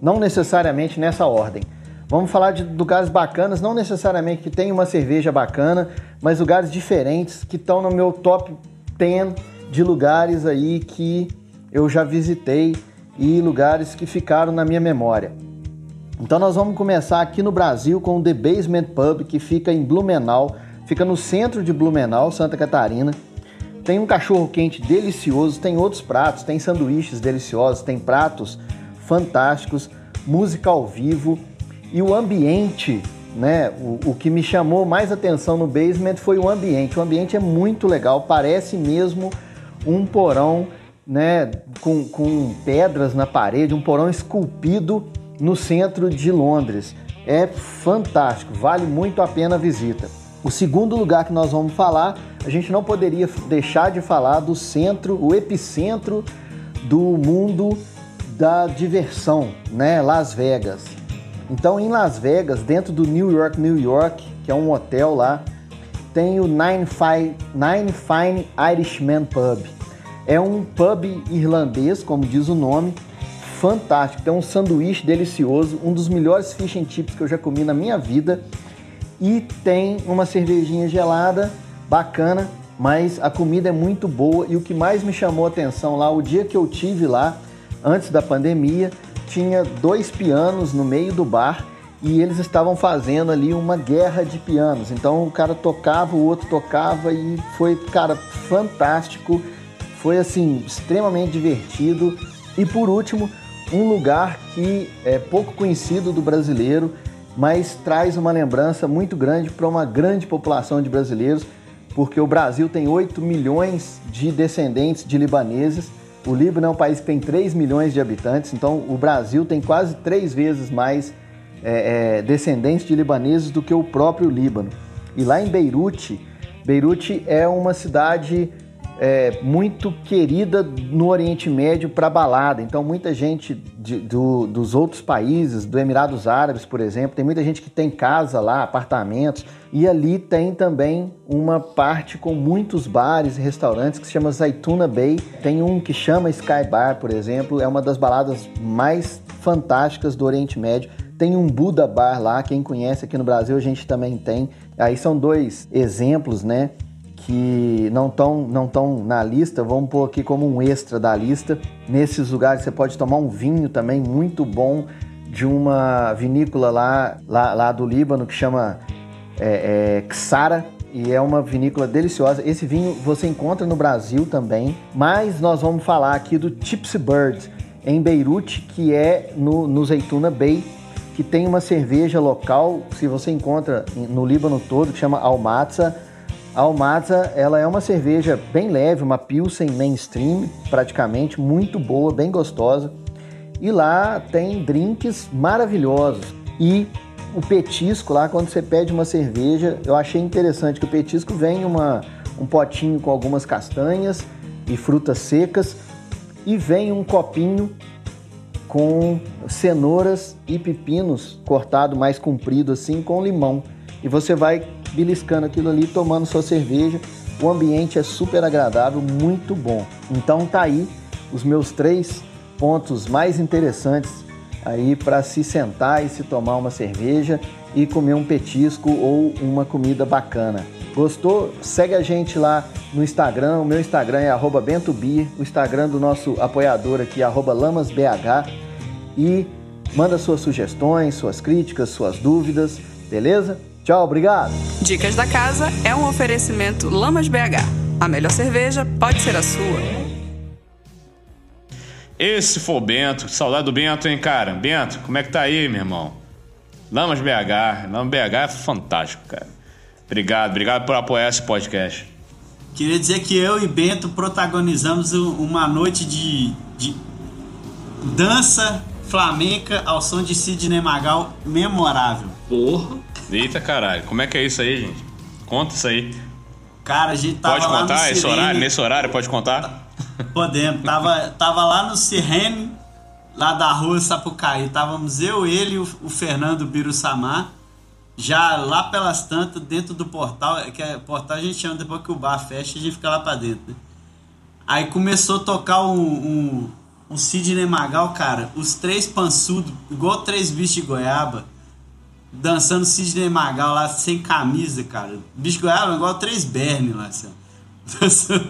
Não necessariamente nessa ordem. Vamos falar de lugares bacanas, não necessariamente que tem uma cerveja bacana, mas lugares diferentes que estão no meu top dez de lugares aí que eu já visitei e lugares que ficaram na minha memória. Então nós vamos começar aqui no Brasil com o The Basement Pub, que fica em Blumenau, fica no centro de Blumenau, Santa Catarina. Tem um cachorro quente delicioso, tem outros pratos, tem sanduíches deliciosos, tem pratos fantásticos, música ao vivo e o ambiente, né? O, o que me chamou mais atenção no Basement foi o ambiente. O ambiente é muito legal, parece mesmo um porão, né? Com, com pedras na parede, um porão esculpido no centro de Londres. É fantástico, vale muito a pena a visita. O segundo lugar que nós vamos falar, a gente não poderia deixar de falar do centro, o epicentro do mundo da diversão, né? Las Vegas. Então, em Las Vegas, dentro do New York, New York, que é um hotel lá, tem o Nine Fine, Nine Fine Irishman Pub. É um pub irlandês, como diz o nome, fantástico, tem um sanduíche delicioso, um dos melhores fish and chips que eu já comi na minha vida, e tem uma cervejinha gelada bacana, mas a comida é muito boa. E o que mais me chamou a atenção lá, o dia que eu tive lá, antes da pandemia, tinha dois pianos no meio do bar e eles estavam fazendo ali uma guerra de pianos. Então o cara tocava, o outro tocava e foi, cara, fantástico, foi assim, extremamente divertido. E por último, um lugar que é pouco conhecido do brasileiro, mas traz uma lembrança muito grande para uma grande população de brasileiros, porque o Brasil tem oito milhões de descendentes de libaneses. O Líbano é um país que tem três milhões de habitantes, então o Brasil tem quase três vezes mais é, é, descendentes de libaneses do que o próprio Líbano. E lá em Beirute, Beirute é uma cidade... É, muito querida no Oriente Médio para balada. Então muita gente de, do, dos outros países, do Emirados Árabes, por exemplo, tem muita gente que tem casa lá, apartamentos, e ali tem também uma parte com muitos bares e restaurantes que se chama Zaitunay Bay. Tem um que chama Sky Bar, por exemplo, é uma das baladas mais fantásticas do Oriente Médio. Tem um Buda Bar lá, quem conhece aqui no Brasil a gente também tem. Aí são dois exemplos, né, que não estão não tão na lista, vamos pôr aqui como um extra da lista. Nesses lugares você pode tomar um vinho também muito bom de uma vinícola lá, lá, lá do Líbano, que chama é, é, Xara, e é uma vinícola deliciosa. Esse vinho você encontra no Brasil também, mas nós vamos falar aqui do Tipsy Bird, em Beirute, que é no, no Zaitunay Bay, que tem uma cerveja local, se você encontra no Líbano todo, que chama Almaza. A Almaza, ela é uma cerveja bem leve, uma pilsen mainstream, praticamente, muito boa, bem gostosa. E lá tem drinks maravilhosos. E o petisco lá, quando você pede uma cerveja, eu achei interessante que o petisco vem uma, um potinho com algumas castanhas e frutas secas e vem um copinho com cenouras e pepinos cortado mais comprido assim, com limão. E você vai beliscando aquilo ali, tomando sua cerveja. O ambiente é super agradável, muito bom. Então tá aí os meus três pontos mais interessantes aí para se sentar e se tomar uma cerveja e comer um petisco ou uma comida bacana. Gostou? Segue a gente lá no Instagram. O meu Instagram é arroba bentobier, o Instagram do nosso apoiador aqui é arroba lamas B H, e manda suas sugestões, suas críticas, suas dúvidas, beleza? Tchau, obrigado! Dicas da Casa é um oferecimento Lamas B H. A melhor cerveja pode ser a sua. Esse foi o Bento. Saudade do Bento, hein, cara? Bento, como é que tá aí, meu irmão? Lamas B H. Lamas B H é fantástico, cara. Obrigado, obrigado por apoiar esse podcast. Queria dizer que eu e Bento protagonizamos uma noite de, de dança flamenca ao som de Sidney Magal memorável. Porra! Eita, caralho, como é que é isso aí, gente? Conta isso aí. Cara, a gente tava pode lá contar no esse horário, nesse horário, pode contar? Podemos, tava, tava lá no Sirene, lá da rua Sapucaí. Távamos eu, ele e o Fernando Biruçamar. já lá pelas tantas, dentro do portal, que é, portal a gente chama depois que o bar fecha, a gente fica lá pra dentro, né? Aí começou a tocar um, um, um Sidney Magal, cara, os três pançudos, igual três bichos de goiaba, dançando Sidney Magal lá, sem camisa, cara. Bicho de goiaba igual três bernes lá, assim, dançando,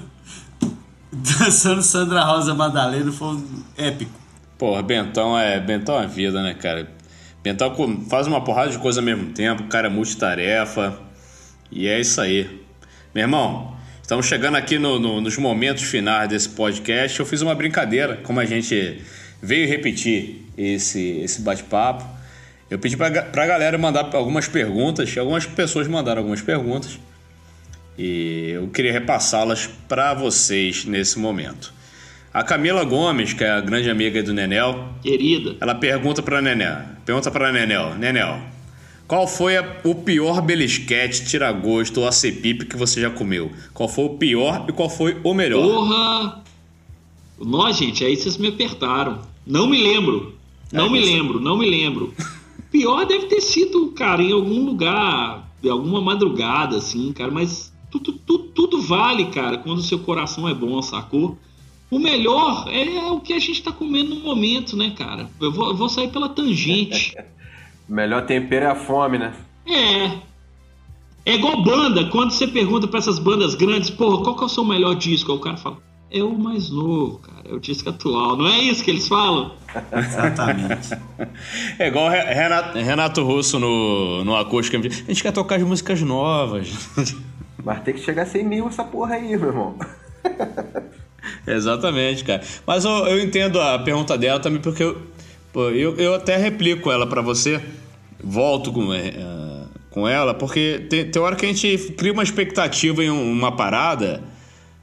dançando Sandra Rosa Madalena, foi um épico. Porra, Bentão é, Bentão é vida, né, cara? Bentão faz uma porrada de coisa ao mesmo tempo, o cara é multitarefa, e é isso aí. Meu irmão, estamos chegando aqui no, no, nos momentos finais desse podcast. Eu fiz uma brincadeira, como a gente veio repetir esse, esse bate-papo. Eu pedi pra, pra galera mandar algumas perguntas, algumas pessoas mandaram algumas perguntas, e eu queria repassá-las para vocês nesse momento. A Camila Gomes, que é a grande amiga do Nenel, querida, ela pergunta pra Nenel, pergunta pra Nenel, Nenel, qual foi a, o pior belisquete, tiragosto ou acepipe que você já comeu? Qual foi o pior e qual foi o melhor? Porra! Nossa, gente, aí vocês me apertaram. Não me lembro, não é, me você... lembro, não me lembro. O pior deve ter sido, cara, em algum lugar, em alguma madrugada, assim, cara, mas tudo, tudo, tudo vale, cara, quando o seu coração é bom, sacou? O melhor é o que a gente tá comendo no momento, né, cara? Eu vou, eu vou sair pela tangente. O melhor tempero é a fome, né? É. É igual banda. Quando você pergunta pra essas bandas grandes, porra, qual que é o seu melhor disco? Aí o cara fala, é o mais novo, cara. É o disco atual. Não é isso que eles falam? Exatamente. É igual Renato, Renato Russo no, no acústico. A gente quer tocar as músicas novas. Mas tem que chegar a cem mil essa porra aí, meu irmão. Exatamente, cara. Mas eu, eu entendo a pergunta dela também, porque eu, eu, eu até replico ela pra você, volto com, uh, com ela, porque tem, tem hora que a gente cria uma expectativa em uma parada,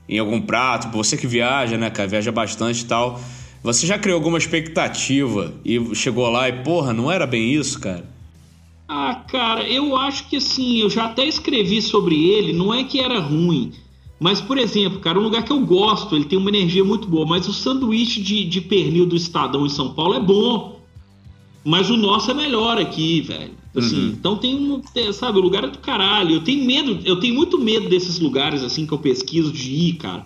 em algum prato. Você que viaja, né, cara, viaja bastante e tal, você já criou alguma expectativa e chegou lá e, porra, não era bem isso, cara? Ah, cara, eu acho que assim, eu já até escrevi sobre ele, não é que era ruim. Mas, por exemplo, cara, um lugar que eu gosto, ele tem uma energia muito boa, mas o sanduíche de, de pernil do Estadão em São Paulo é bom, mas o nosso é melhor aqui, velho. Assim, uhum. Então tem um, sabe, o lugar é do caralho. Eu tenho medo, eu tenho muito medo desses lugares, assim, que eu pesquiso de ir, cara,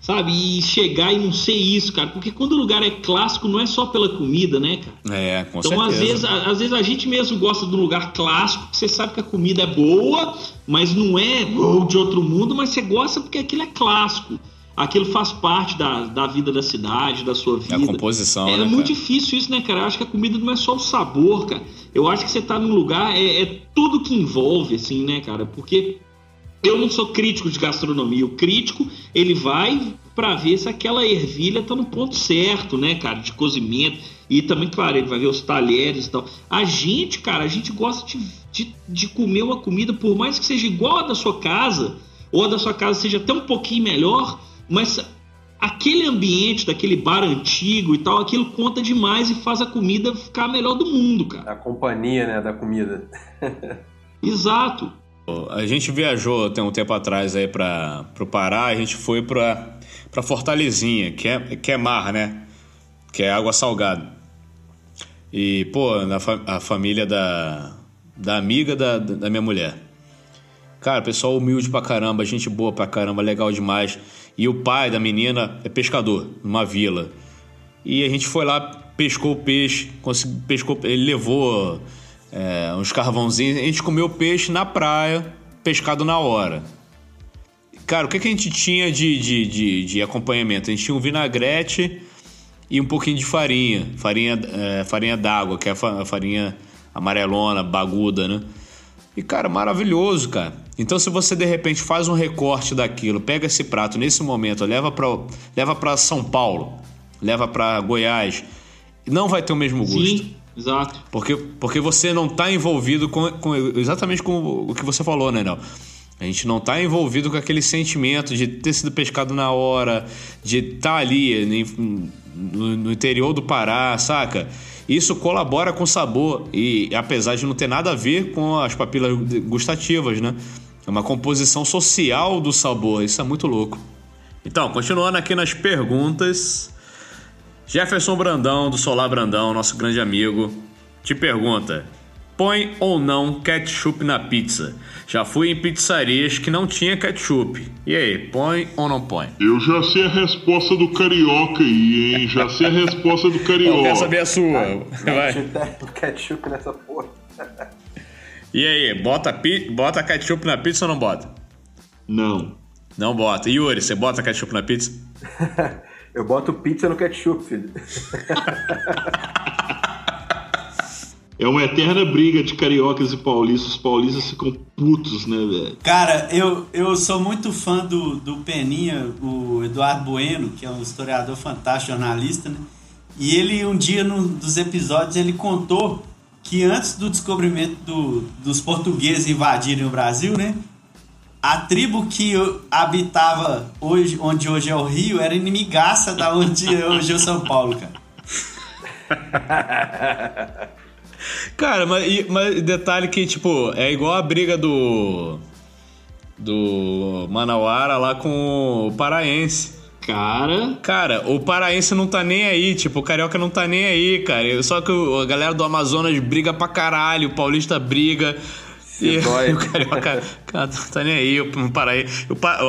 sabe, e chegar e não ser isso, cara, porque quando o lugar é clássico, não é só pela comida, né, cara? É, com certeza. Então, às vezes, às vezes a gente mesmo gosta de um lugar clássico, que você sabe que a comida é boa, mas não é de outro mundo, mas você gosta porque aquilo é clássico, aquilo faz parte da, da vida da cidade, da sua vida. É a composição, é, né, é muito difícil isso, né, cara? Eu acho que a comida não é só o sabor, cara. Eu acho que você tá num lugar, é, é tudo que envolve, assim, né, cara? Porque... eu não sou crítico de gastronomia. O crítico, ele vai para ver se aquela ervilha tá no ponto certo, né, cara, de cozimento. E também, claro, ele vai ver os talheres e tal. A gente, cara, a gente gosta de, de, de comer uma comida, por mais que seja igual a da sua casa, ou a da sua casa seja até um pouquinho melhor, mas aquele ambiente daquele bar antigo e tal, aquilo conta demais e faz a comida ficar a melhor do mundo, cara. A companhia, né, da comida. Exato. A gente viajou tem um tempo atrás aí para o Pará, a gente foi para para Fortalezinha, que é, que é mar, né? Que é água salgada. E, pô, na fa- a família da, da amiga da, da minha mulher. Cara, pessoal humilde pra caramba, gente boa pra caramba, legal demais. E o pai da menina é pescador, numa vila. E a gente foi lá, pescou o peixe, consegui, pescou, ele levou... É, uns carvãozinhos, a gente comeu peixe na praia, pescado na hora. Cara, o que, que a gente tinha de, de, de, de acompanhamento? A gente tinha um vinagrete e um pouquinho de farinha, farinha, é, farinha d'água, que é a farinha amarelona, baguda, né? E, cara, maravilhoso, cara. Então, se você, de repente, faz um recorte daquilo, pega esse prato nesse momento, leva pra, leva pra São Paulo, leva pra Goiás, não vai ter o mesmo gosto. Sim. Exato. Porque, porque você não está envolvido com, com exatamente com o que você falou, né, Nel? A gente não está envolvido com aquele sentimento de ter sido pescado na hora, de estar tá ali no, no interior do Pará, saca? Isso colabora com o sabor, e apesar de não ter nada a ver com as papilas gustativas, né? É uma composição social do sabor, isso é muito louco. Então, continuando aqui nas perguntas... Jefferson Brandão, do Solar Brandão, nosso grande amigo, te pergunta: Põe ou não ketchup na pizza? Já fui em pizzarias que não tinha ketchup. E aí, põe ou não põe? Eu já sei a resposta do carioca aí, hein? Já sei a resposta do carioca. Eu quero saber a sua. Vai. Vai. Ketchup nessa porra. E aí, bota, bota ketchup na pizza ou não bota? Não. Não bota. Yuri, você bota ketchup na pizza? Eu boto pizza no ketchup, filho. É uma eterna briga de cariocas e paulistas. Os paulistas ficam putos, né, velho? Cara, eu, eu sou muito fã do, do Peninha, o Eduardo Bueno, que é um historiador fantástico, jornalista, né? E ele, um dia, num dos episódios, ele contou que antes do descobrimento do, dos portugueses invadirem o Brasil, né? A tribo que habitava hoje, onde hoje é o Rio, era inimigaça da onde hoje é o São Paulo, cara. Cara, mas, mas detalhe que, tipo, é igual a briga do do Manauara lá com o paraense. Cara... Cara, o paraense não tá nem aí, tipo, o carioca não tá nem aí, cara. Só que a galera do Amazonas briga pra caralho, o paulista briga... E o carioca cara, tá nem aí, o Pará,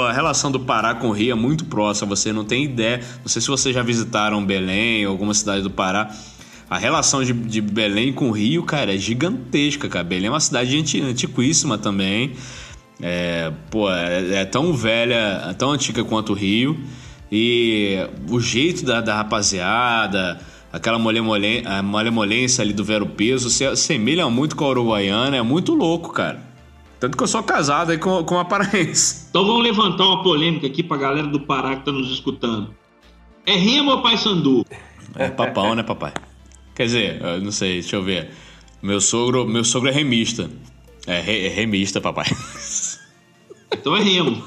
a relação do Pará com o Rio é muito próxima, você não tem ideia. Não sei se vocês já visitaram Belém ou alguma cidade do Pará. A relação de, de Belém com o Rio, cara, é gigantesca, cara. Belém é uma cidade antiquíssima também. É, pô, é, é tão velha, é tão antiga quanto o Rio. E o jeito da, da rapaziada... Aquela malemolência ali do Vero Peso se assemelha muito com a uruguaiana. É muito louco, cara. Tanto que eu sou casado aí com, com uma paraense. Então vamos levantar uma polêmica aqui pra galera do Pará que tá nos escutando. É rima ou paysandu? É papão, né, papai? Quer dizer, eu não sei, deixa eu ver. Meu sogro, meu sogro é remista. É, re, é remista, papai. Então é remo.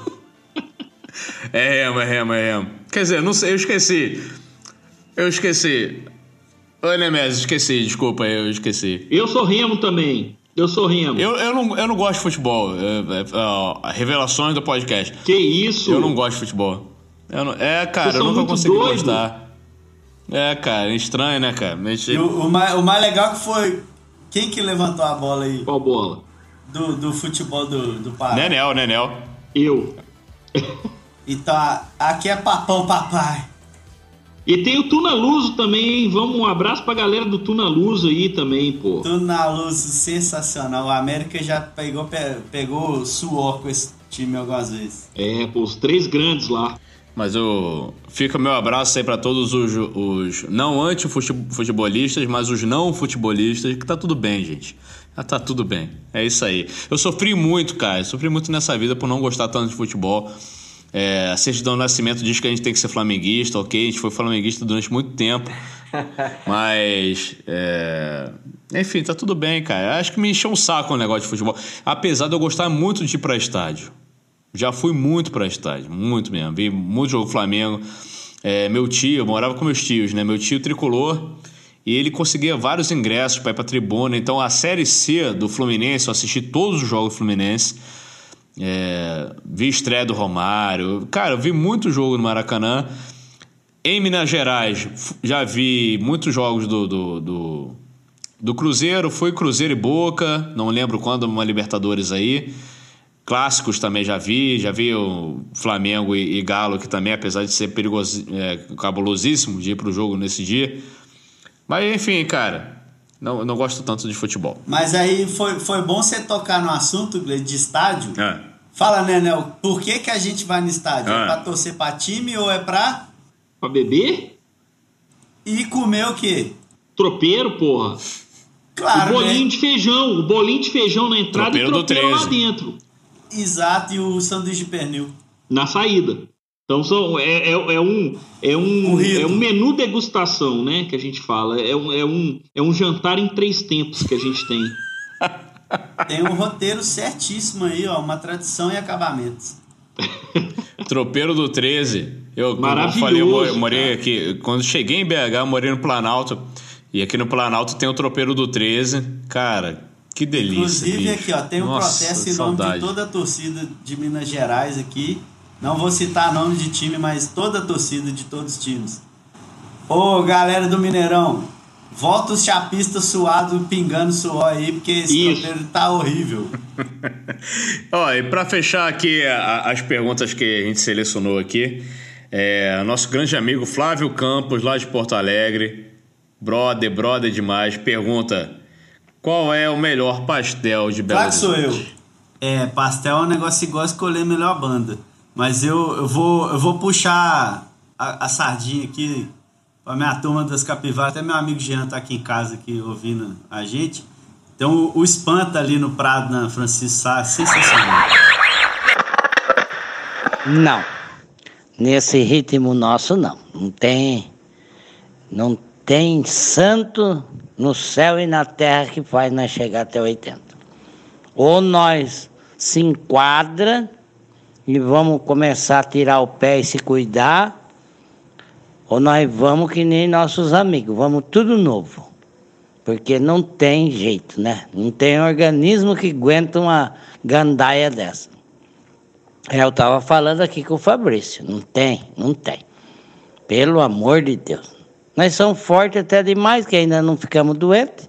É remo, é remo, é remo. Quer dizer, eu não sei, eu esqueci. Eu esqueci. Oi, Nemes, esqueci, desculpa, eu esqueci. Eu sou remo também. Eu sou remo. Eu, eu, não, eu não gosto de futebol. É, é, é, revelações do podcast. Que isso? Eu não gosto de futebol. Eu não, é, cara, eu nunca consegui gostar. É, cara, estranho, né, cara? Mas... O, o, mais, o mais legal que foi... Quem que levantou a bola aí? Qual bola? Do, do futebol do, do Pará. Nenel, Nenel. Eu. Então, aqui é papão, papai. E tem o Tunaluso também, hein? Vamos, um abraço pra galera do Tunaluso aí também, pô. Tunaluso, sensacional. A América já pegou, pegou suor com esse time algumas vezes. É, pô, os três grandes lá. Mas eu... fica o meu abraço aí pra todos os, os não anti-futebolistas, mas os não futebolistas, que tá tudo bem, gente. Ah, tá tudo bem. É isso aí. Eu sofri muito, cara. Eu sofri muito nessa vida por não gostar tanto de futebol. É, a certidão do nascimento diz que a gente tem que ser flamenguista, ok? A gente foi flamenguista durante muito tempo. Mas, é... enfim, tá tudo bem, cara. Acho que me encheu um saco o negócio de futebol. Apesar de eu gostar muito de ir pra estádio. Já fui muito pra estádio, muito mesmo. Vi muito jogo do Flamengo. É, meu tio, eu morava com meus tios, né? Meu tio tricolor. E ele conseguia vários ingressos pra ir pra tribuna. Então a Série C do Fluminense, eu assisti todos os jogos do Fluminense. É, vi estreia do Romário. Cara, eu vi muito jogo no Maracanã. Em Minas Gerais já vi muitos jogos do do, do, do Cruzeiro. Foi Cruzeiro e Boca, não lembro quando, uma Libertadores aí. Clássicos também já vi. Já vi o Flamengo e, e Galo, que também, apesar de ser perigoso, é, cabulosíssimo de ir pro jogo nesse dia. Mas enfim, cara, Não, não gosto tanto de futebol. Mas aí foi, foi bom você tocar no assunto de estádio. É. Fala, Nenel, por que, que a gente vai no estádio? É, é pra torcer pra time ou é pra... Pra beber? E comer o quê? Tropeiro, porra. Claro, o bolinho, né? De feijão. O bolinho de feijão na entrada tropeiro e tropeiro lá dentro. Exato, e o sanduíche de pernil. Na saída. Então são, é, é, é, um, é, um, é um menu degustação, né, que a gente fala. É um, é um, é um jantar em três tempos que a gente tem. Tem um roteiro certíssimo aí, ó, uma tradição e acabamentos. Tropeiro do treze. Eu, maravilhoso, como eu falei, eu morei, cara, aqui. Quando cheguei em B H, eu morei no Planalto. E aqui no Planalto tem o Tropeiro do treze. Cara, que delícia. Inclusive, bicho, aqui, ó, tem um, nossa, protesto em nome, saudade, de toda a torcida de Minas Gerais aqui. Não vou citar nome de time, mas toda a torcida de todos os times. Ô, galera do Mineirão, Volta os chapistas suados, pingando suor aí, porque esse roteiro tá horrível. Ó, e pra fechar aqui a, as perguntas que a gente selecionou aqui, é, nosso grande amigo Flávio Campos, lá de Porto Alegre, brother, brother demais, pergunta: qual é o melhor pastel de Belo Horizonte? Claro que sou eu. É, pastel é um negócio igual escolher a melhor banda. Mas eu, eu, vou, eu vou puxar a, a sardinha aqui pra minha turma das capivaras. Até meu amigo Jean tá aqui em casa aqui, ouvindo a gente. Então o, o Espanta ali no Prado, na Francisco Sá, sensacional. Não. Nesse ritmo nosso, não. Não tem... Não tem santo no céu e na terra que faz nós chegar até oitenta. Ou nós se enquadra e vamos começar a tirar o pé e se cuidar, ou nós vamos que nem nossos amigos, vamos tudo novo. Porque não tem jeito, né? Não tem organismo que aguenta uma gandaia dessa. Eu estava falando aqui com o Fabrício, não tem, não tem. Pelo amor de Deus. Nós somos fortes até demais, que ainda não ficamos doentes.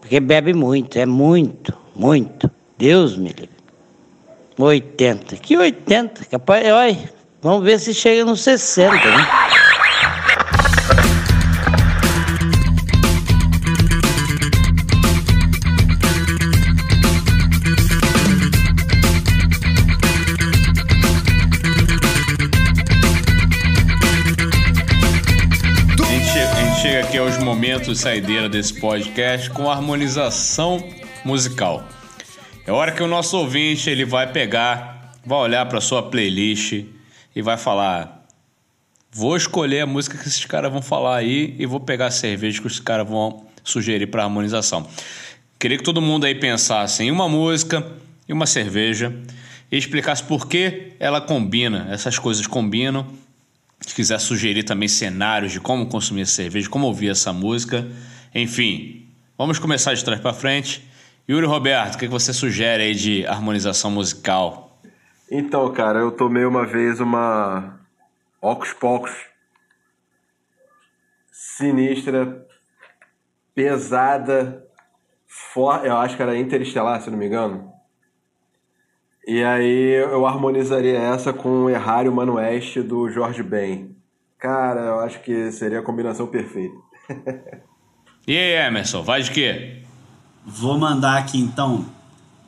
Porque bebe muito, é muito, muito. Deus me livre. oitenta. Que oitenta? Capaz, olha, vamos ver se chega nos sessenta, né? Aos momentos saideira desse podcast com harmonização musical. É hora que o nosso ouvinte ele vai pegar, vai olhar para sua playlist e vai falar: vou escolher a música que esses caras vão falar aí e vou pegar a cerveja que os caras vão sugerir para harmonização. Queria que todo mundo aí pensasse em uma música e uma cerveja e explicasse por que ela combina, essas coisas combinam. Se quiser sugerir também cenários de como consumir cerveja, como ouvir essa música. Enfim, vamos começar de trás para frente. Yuri Roberto, o que você sugere aí de harmonização musical? Então, cara, eu tomei uma vez uma Ocus Pocus sinistra, pesada, forte. Eu acho que era Interestelar, se não me engano. E aí eu harmonizaria essa com o Errário Mano Oeste do Jorge Ben. Cara, eu acho que seria a combinação perfeita. E aí, Emerson, vai de quê? Vou mandar aqui então.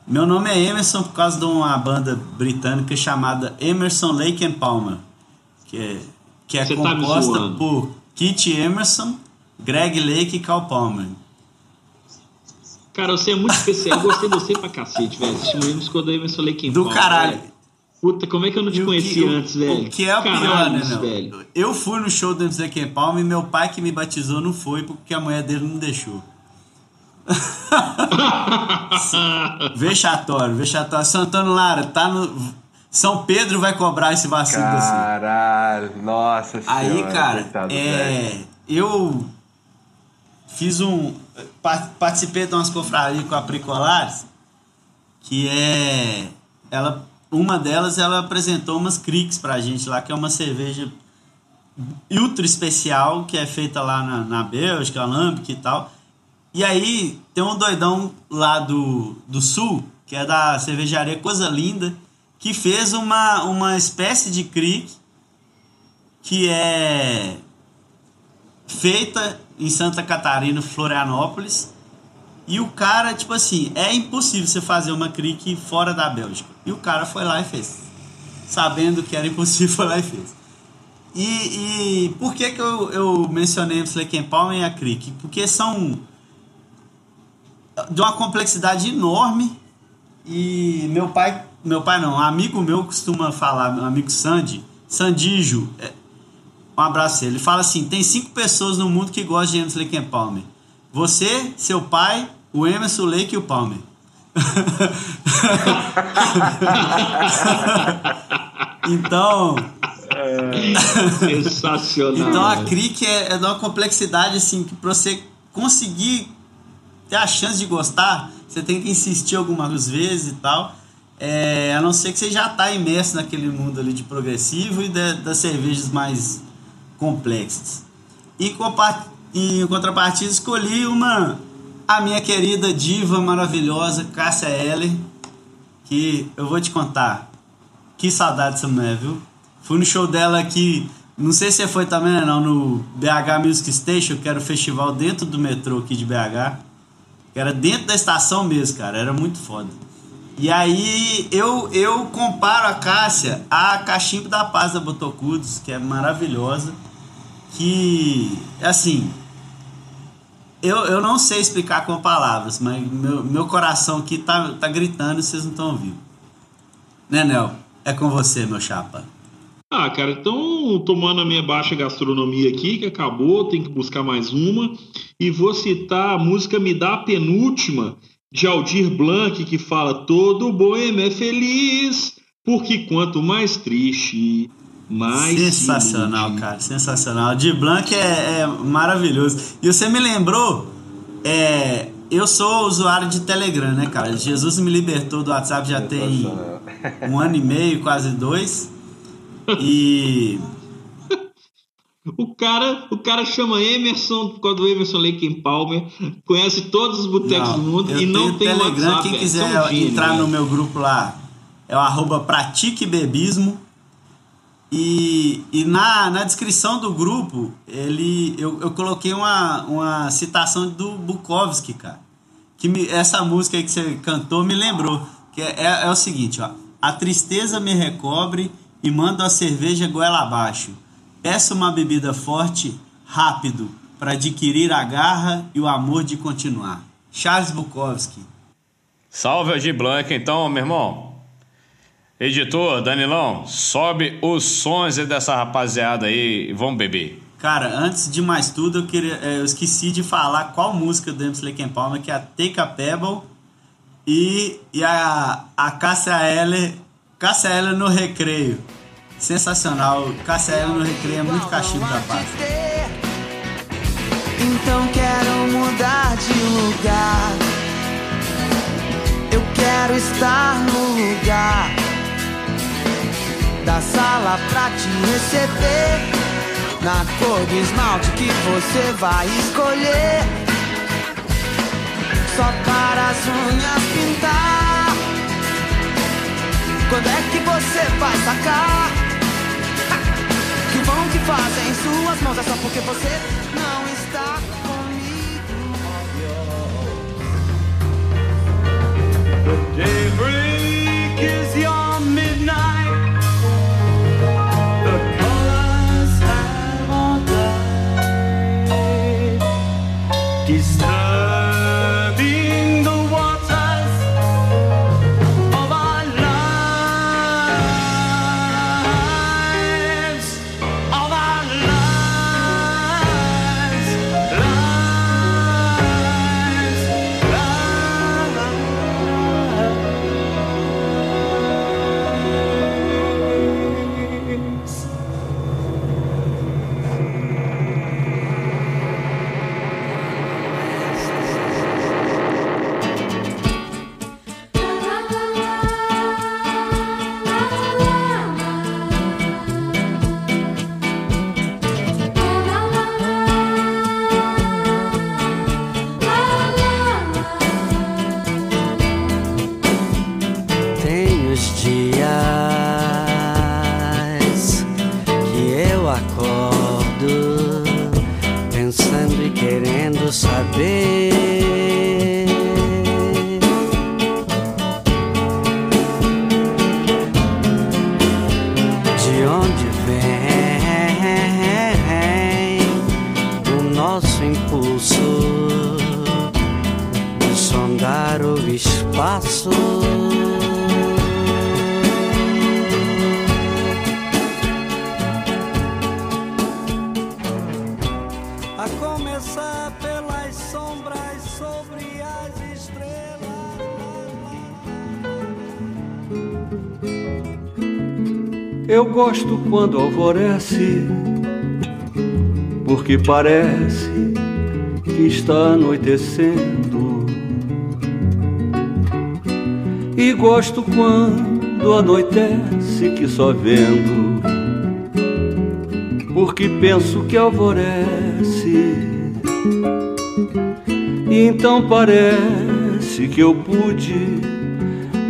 Meu nome é Emerson por causa de uma banda britânica chamada Emerson Lake and Palmer, que é, que é composta tá por Kit Emerson, Greg Lake e Cal Palmer. Cara, você é muito especial, eu gostei de você pra cacete, velho. Estimulamos quando eu mencionei quem do pau, caralho. Velho. Puta, como é que eu não te conheci que, antes, o, velho? O que é o pior, né, velho? Eu fui no show do M C Ken Palma e meu pai que me batizou não foi porque a mulher dele não deixou. Vexatório, vexatório. Santana Lara, tá no... São Pedro vai cobrar esse vacilo assim. Caralho, nossa senhora. Aí, cara, coitado, é... Velho. Eu fiz um... Participei de umas confrarias com a Pri Colares, que é... Ela, uma delas, ela apresentou umas Cricks pra gente lá, que é uma cerveja ultra especial, que é feita lá na, na Bélgica, Alambic e tal. E aí tem um doidão lá do, do sul, que é da cervejaria Coisa Linda, que fez uma, uma espécie de Crick que é feita... em Santa Catarina, Florianópolis, e o cara, tipo assim, é impossível você fazer uma crique fora da Bélgica, e o cara foi lá e fez, sabendo que era impossível, foi lá e fez. E, e por que que eu, eu mencionei o Fleckenpalm e a crique? Porque são de uma complexidade enorme, e meu pai, meu pai não, um amigo meu costuma falar, meu amigo Sandy, Sandijo, é, um abraço. Ele fala assim: tem cinco pessoas no mundo que gostam de Emerson Lake and Palmer. Você, seu pai, o Emerson Lake e o Palmer. Então. É, sensacional. Então a Crick é, é de uma complexidade assim que pra você conseguir ter a chance de gostar, você tem que insistir algumas vezes e tal. É, a não ser que você já tá imerso naquele mundo ali de progressivo e de, das cervejas mais complexas. E Em contrapartida, escolhi uma, a minha querida diva maravilhosa, Cássia Eller, que eu vou te contar, que saudade dessa mulher, viu? Fui no show dela aqui, não sei se você foi também, não, no B H Music Station, que era o festival dentro do metrô aqui de B H, que era dentro da estação mesmo, cara, era muito foda. E aí eu, eu comparo a Cássia à Cachimbo da Paz da Botocudos, que é maravilhosa, que, assim, eu, eu não sei explicar com palavras, mas meu, meu coração aqui tá, tá gritando e vocês não estão ouvindo. Nenel, é com você, meu chapa. Ah, cara, então, tomando a minha baixa gastronomia aqui, que acabou, tem que buscar mais uma, e vou citar a música Me Dá a Penúltima, de Aldir Blanc, que fala: todo boêmio é feliz, porque quanto mais triste, mais... Sensacional, triste. Cara, sensacional. Aldir Blanc é, é maravilhoso. E você me lembrou, é, eu sou usuário de Telegram, né, cara? Jesus me libertou do WhatsApp já tem um ano e meio, quase dois, e... O cara, o cara chama Emerson, por causa do Emerson Leikenpalmer, conhece todos os botecos do mundo e não tem Telegram, WhatsApp. Quem quiser é um gênio, entrar é. no meu grupo lá, é o arroba pratiquebebismo. E, e na, na descrição do grupo, ele, eu, eu coloquei uma, uma citação do Bukowski, cara. Que me, essa música aí que você cantou me lembrou. Que é, é, é o seguinte, ó. A tristeza me recobre e manda a cerveja goela abaixo. Peça uma bebida forte, rápido, para adquirir a garra e o amor de continuar. Charles Bukowski. Salve, Aldir Blanc, então, meu irmão. Editor, Danilão, sobe os sons dessa rapaziada aí e vamos beber. Cara, antes de mais tudo, eu, queria, eu esqueci de falar qual música do Emerson Leikenpalmer, que é a Take a Pebble e, e a, a Cássia Eller, Cássia Eller no Recreio. Sensacional, Cássia no Recreio é muito cachimbo da paz. Então quero mudar de lugar. Eu quero estar no lugar da sala pra te receber, na cor do esmalte que você vai escolher, só para as unhas pintar. Quando é que você vai sacar? Que fazem suas mãos, é só porque você não está comigo. The daybreak is your midnight. The colors have all died. Disturbing the waters of our lives. Eu gosto quando alvorece, porque parece que está anoitecendo. E gosto quando anoitece, que só vendo, porque penso que alvorece. E então parece que eu pude,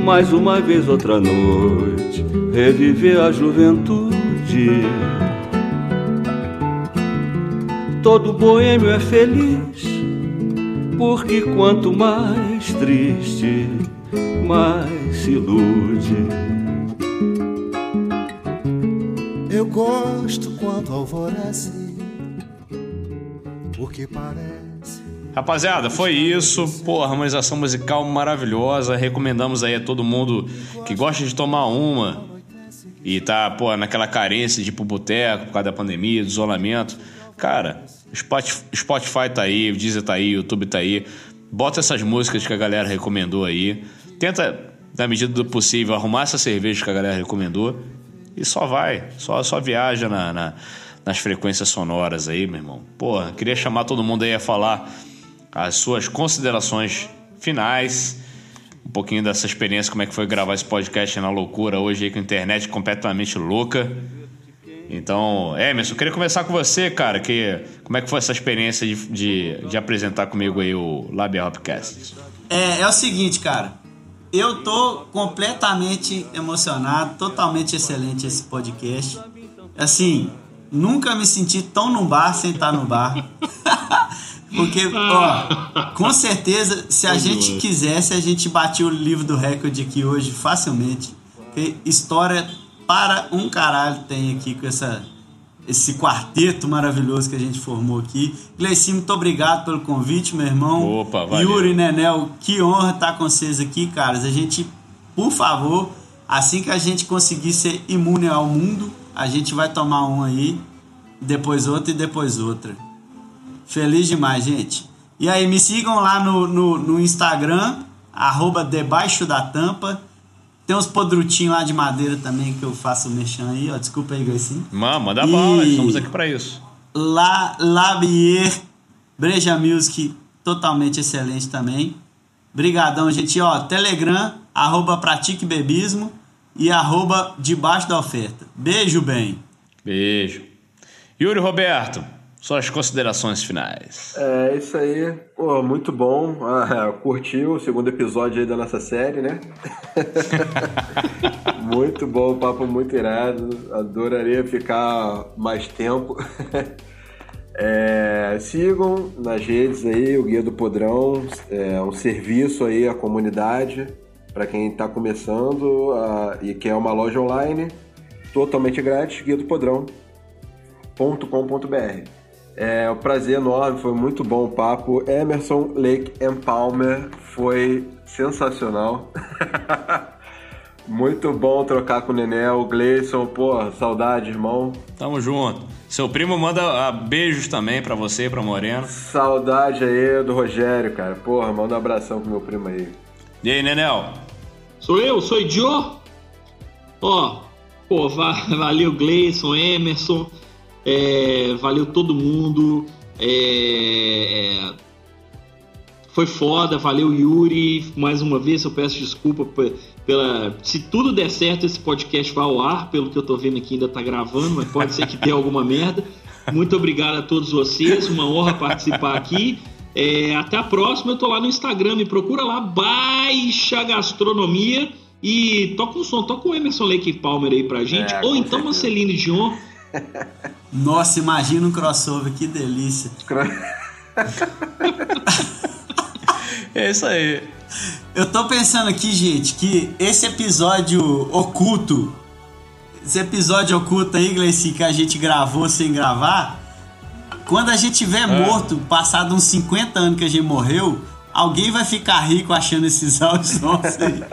mais uma vez outra noite, reviver a juventude. Todo boêmio é feliz, porque quanto mais triste, mais se ilude. Eu gosto quando alvorece, porque parece... Rapaziada, foi isso. Porra, harmonização musical maravilhosa. Recomendamos aí a todo mundo que gosta de tomar uma e tá, pô, naquela carência de ir pro boteco por causa da pandemia, do isolamento. Cara, Spotify tá aí, o Deezer tá aí, o YouTube tá aí. Bota essas músicas que a galera recomendou aí. Tenta, na medida do possível, arrumar essa cerveja que a galera recomendou. E só vai, só, só viaja na, na, nas frequências sonoras aí, meu irmão. Porra, queria chamar todo mundo aí a falar as suas considerações finais. Um pouquinho dessa experiência, como é que foi gravar esse podcast na loucura hoje aí com a internet completamente louca. Então, Emerson, eu queria começar com você, cara, que, como é que foi essa experiência de, de, de apresentar comigo aí o Labière Hopcast? É, é o seguinte, cara, eu tô completamente emocionado, totalmente excelente esse podcast. Assim, nunca me senti tão num bar sem estar no bar. Porque, ó, com certeza, se a gente quisesse, a gente batia o livro do recorde aqui hoje facilmente. Porque história... para um caralho tem aqui com essa, esse quarteto maravilhoso que a gente formou aqui. Gleicinho, muito obrigado pelo convite, meu irmão. Opa, valeu. Yuri, Nenel, que honra estar com vocês aqui, caras. A gente, por favor, assim que a gente conseguir ser imune ao mundo, a gente vai tomar um aí, depois outra e depois outra. Feliz demais, gente. E aí, me sigam lá no, no, no Instagram, arroba Debaixo da Tampa. Tem uns podrutinhos lá de madeira também que eu faço mexendo aí, ó. Desculpa aí, Gleicinho. Manda a bola, estamos aqui pra isso. La, Labière, Breja Music, totalmente excelente também. Brigadão, gente. Ó, Telegram, arroba Pratique Bebismo e arroba Debaixo da Oferta. Beijo, bem. Beijo. Yuri Roberto, suas considerações finais. É, isso aí. Pô, muito bom. Ah, curtiu o segundo episódio aí da nossa série, né? Muito bom, papo muito irado. Adoraria ficar mais tempo. É, sigam nas redes aí o Guia do Podrão. É um serviço aí à comunidade para quem está começando a, e quer uma loja online totalmente grátis, guia do podrão ponto com ponto b r. É um prazer enorme, foi muito bom o papo. Emerson, Lake and Palmer, foi sensacional. Muito bom trocar com o Nenel, o Gleison, pô, saudade, irmão. Tamo junto. Seu primo manda beijos também pra você, pra Moreno. Saudade aí do Rogério, cara. Porra, manda um abração pro meu primo aí. E aí, Nenel? Sou eu, sou idiota. Ó, pô, valeu Gleison, Emerson. É, valeu todo mundo, é, foi foda, valeu Yuri, mais uma vez eu peço desculpa p- pela, se tudo der certo esse podcast vai ao ar, pelo que eu tô vendo aqui ainda tá gravando, mas pode ser que dê alguma merda. Muito obrigado a todos vocês, uma honra participar aqui. É, até a próxima, eu tô lá no Instagram, me procura lá, Baixa Gastronomia, e toca um som, toca o Emerson Lake Palmer aí pra gente, é, ou então certeza. Marceline Dion. Nossa, imagina um crossover, que delícia. É isso aí. Eu tô pensando aqui, gente, que esse episódio oculto, esse episódio oculto aí, Gleicinho, que a gente gravou sem gravar, quando a gente tiver morto, ah. passado uns cinquenta anos que a gente morreu, alguém vai ficar rico achando esses áudios nossos aí.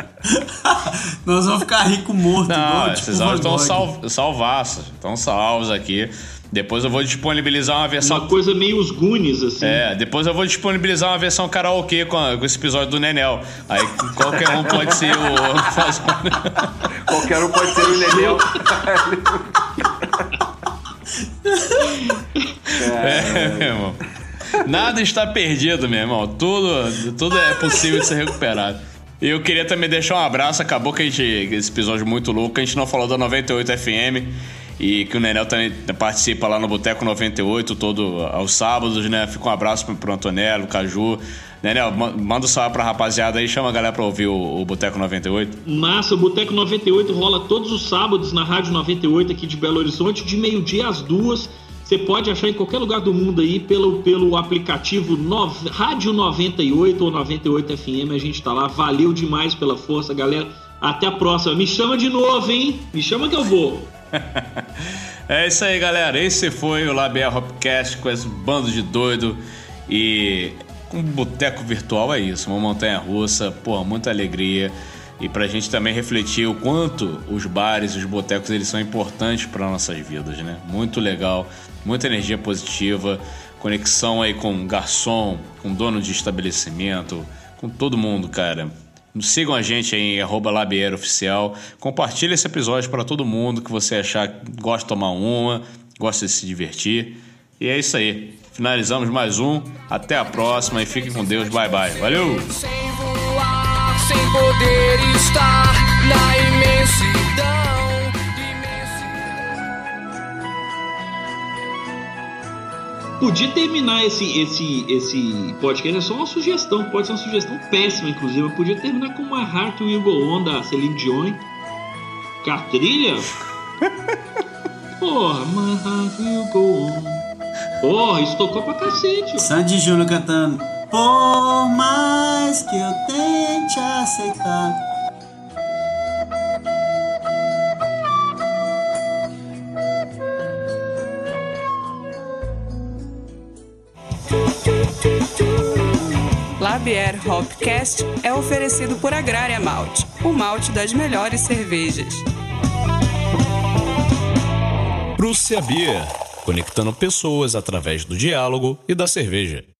Nós vamos ficar rico morto. Não, igual, esses tipo, áudios estão sal, salvaços. Estão salvos aqui. Depois eu vou disponibilizar uma versão... Uma coisa meio os Goonies, assim. É, depois eu vou disponibilizar uma versão karaokê com, a, com esse episódio do Nenel. Aí qualquer um pode ser o... Qualquer um pode ser o Nenel. É, meu irmão. Nada está perdido, meu irmão. Tudo, tudo é possível de ser recuperado. E eu queria também deixar um abraço. Acabou que a gente, esse episódio muito louco, a gente não falou da noventa e oito F M, e que o Nenel também participa lá no Boteco noventa e oito, todo aos sábados, né? Fica um abraço pro Antonello, Caju. Nenel, manda um salve pra rapaziada aí, chama a galera pra ouvir o, o Boteco noventa e oito. Massa, o Boteco noventa e oito rola todos os sábados na Rádio noventa e oito aqui de Belo Horizonte, de meio-dia às duas. Você pode achar em qualquer lugar do mundo aí pelo, pelo aplicativo no, Rádio noventa e oito ou noventa e oito F M, a gente tá lá. Valeu demais pela força, galera. Até a próxima. Me chama de novo, hein? Me chama que eu vou. É isso aí, galera. Esse foi o Labière Hopcast com esse bando de doido e um boteco virtual. É isso, uma montanha-russa, porra, muita alegria. E pra gente também refletir o quanto os bares, os botecos, eles são importantes para nossas vidas, né? Muito legal, muita energia positiva, conexão aí com garçom, com dono de estabelecimento, com todo mundo, cara. Sigam a gente aí em arroba Labière Oficial. Compartilhe esse episódio para todo mundo que você achar que gosta de tomar uma, gosta de se divertir. E é isso aí. Finalizamos mais um. Até a próxima e fiquem com Deus. Bye, bye. Valeu! Sem voar, sem poder estar na imensidão. Podia terminar esse, esse, esse podcast, é só uma sugestão, pode ser uma sugestão péssima, inclusive, mas podia terminar com uma Heart Will Go On da Celine Dion. Com a trilha? Porra, My Heart Will Go On. Porra, isso tocou pra cacete. Sandy Júnior cantando. Por mais que eu tente aceitar. Labière Hopcast é oferecido por Agrária Malte, o malte das melhores cervejas. Prussia Bier, conectando pessoas através do diálogo e da cerveja.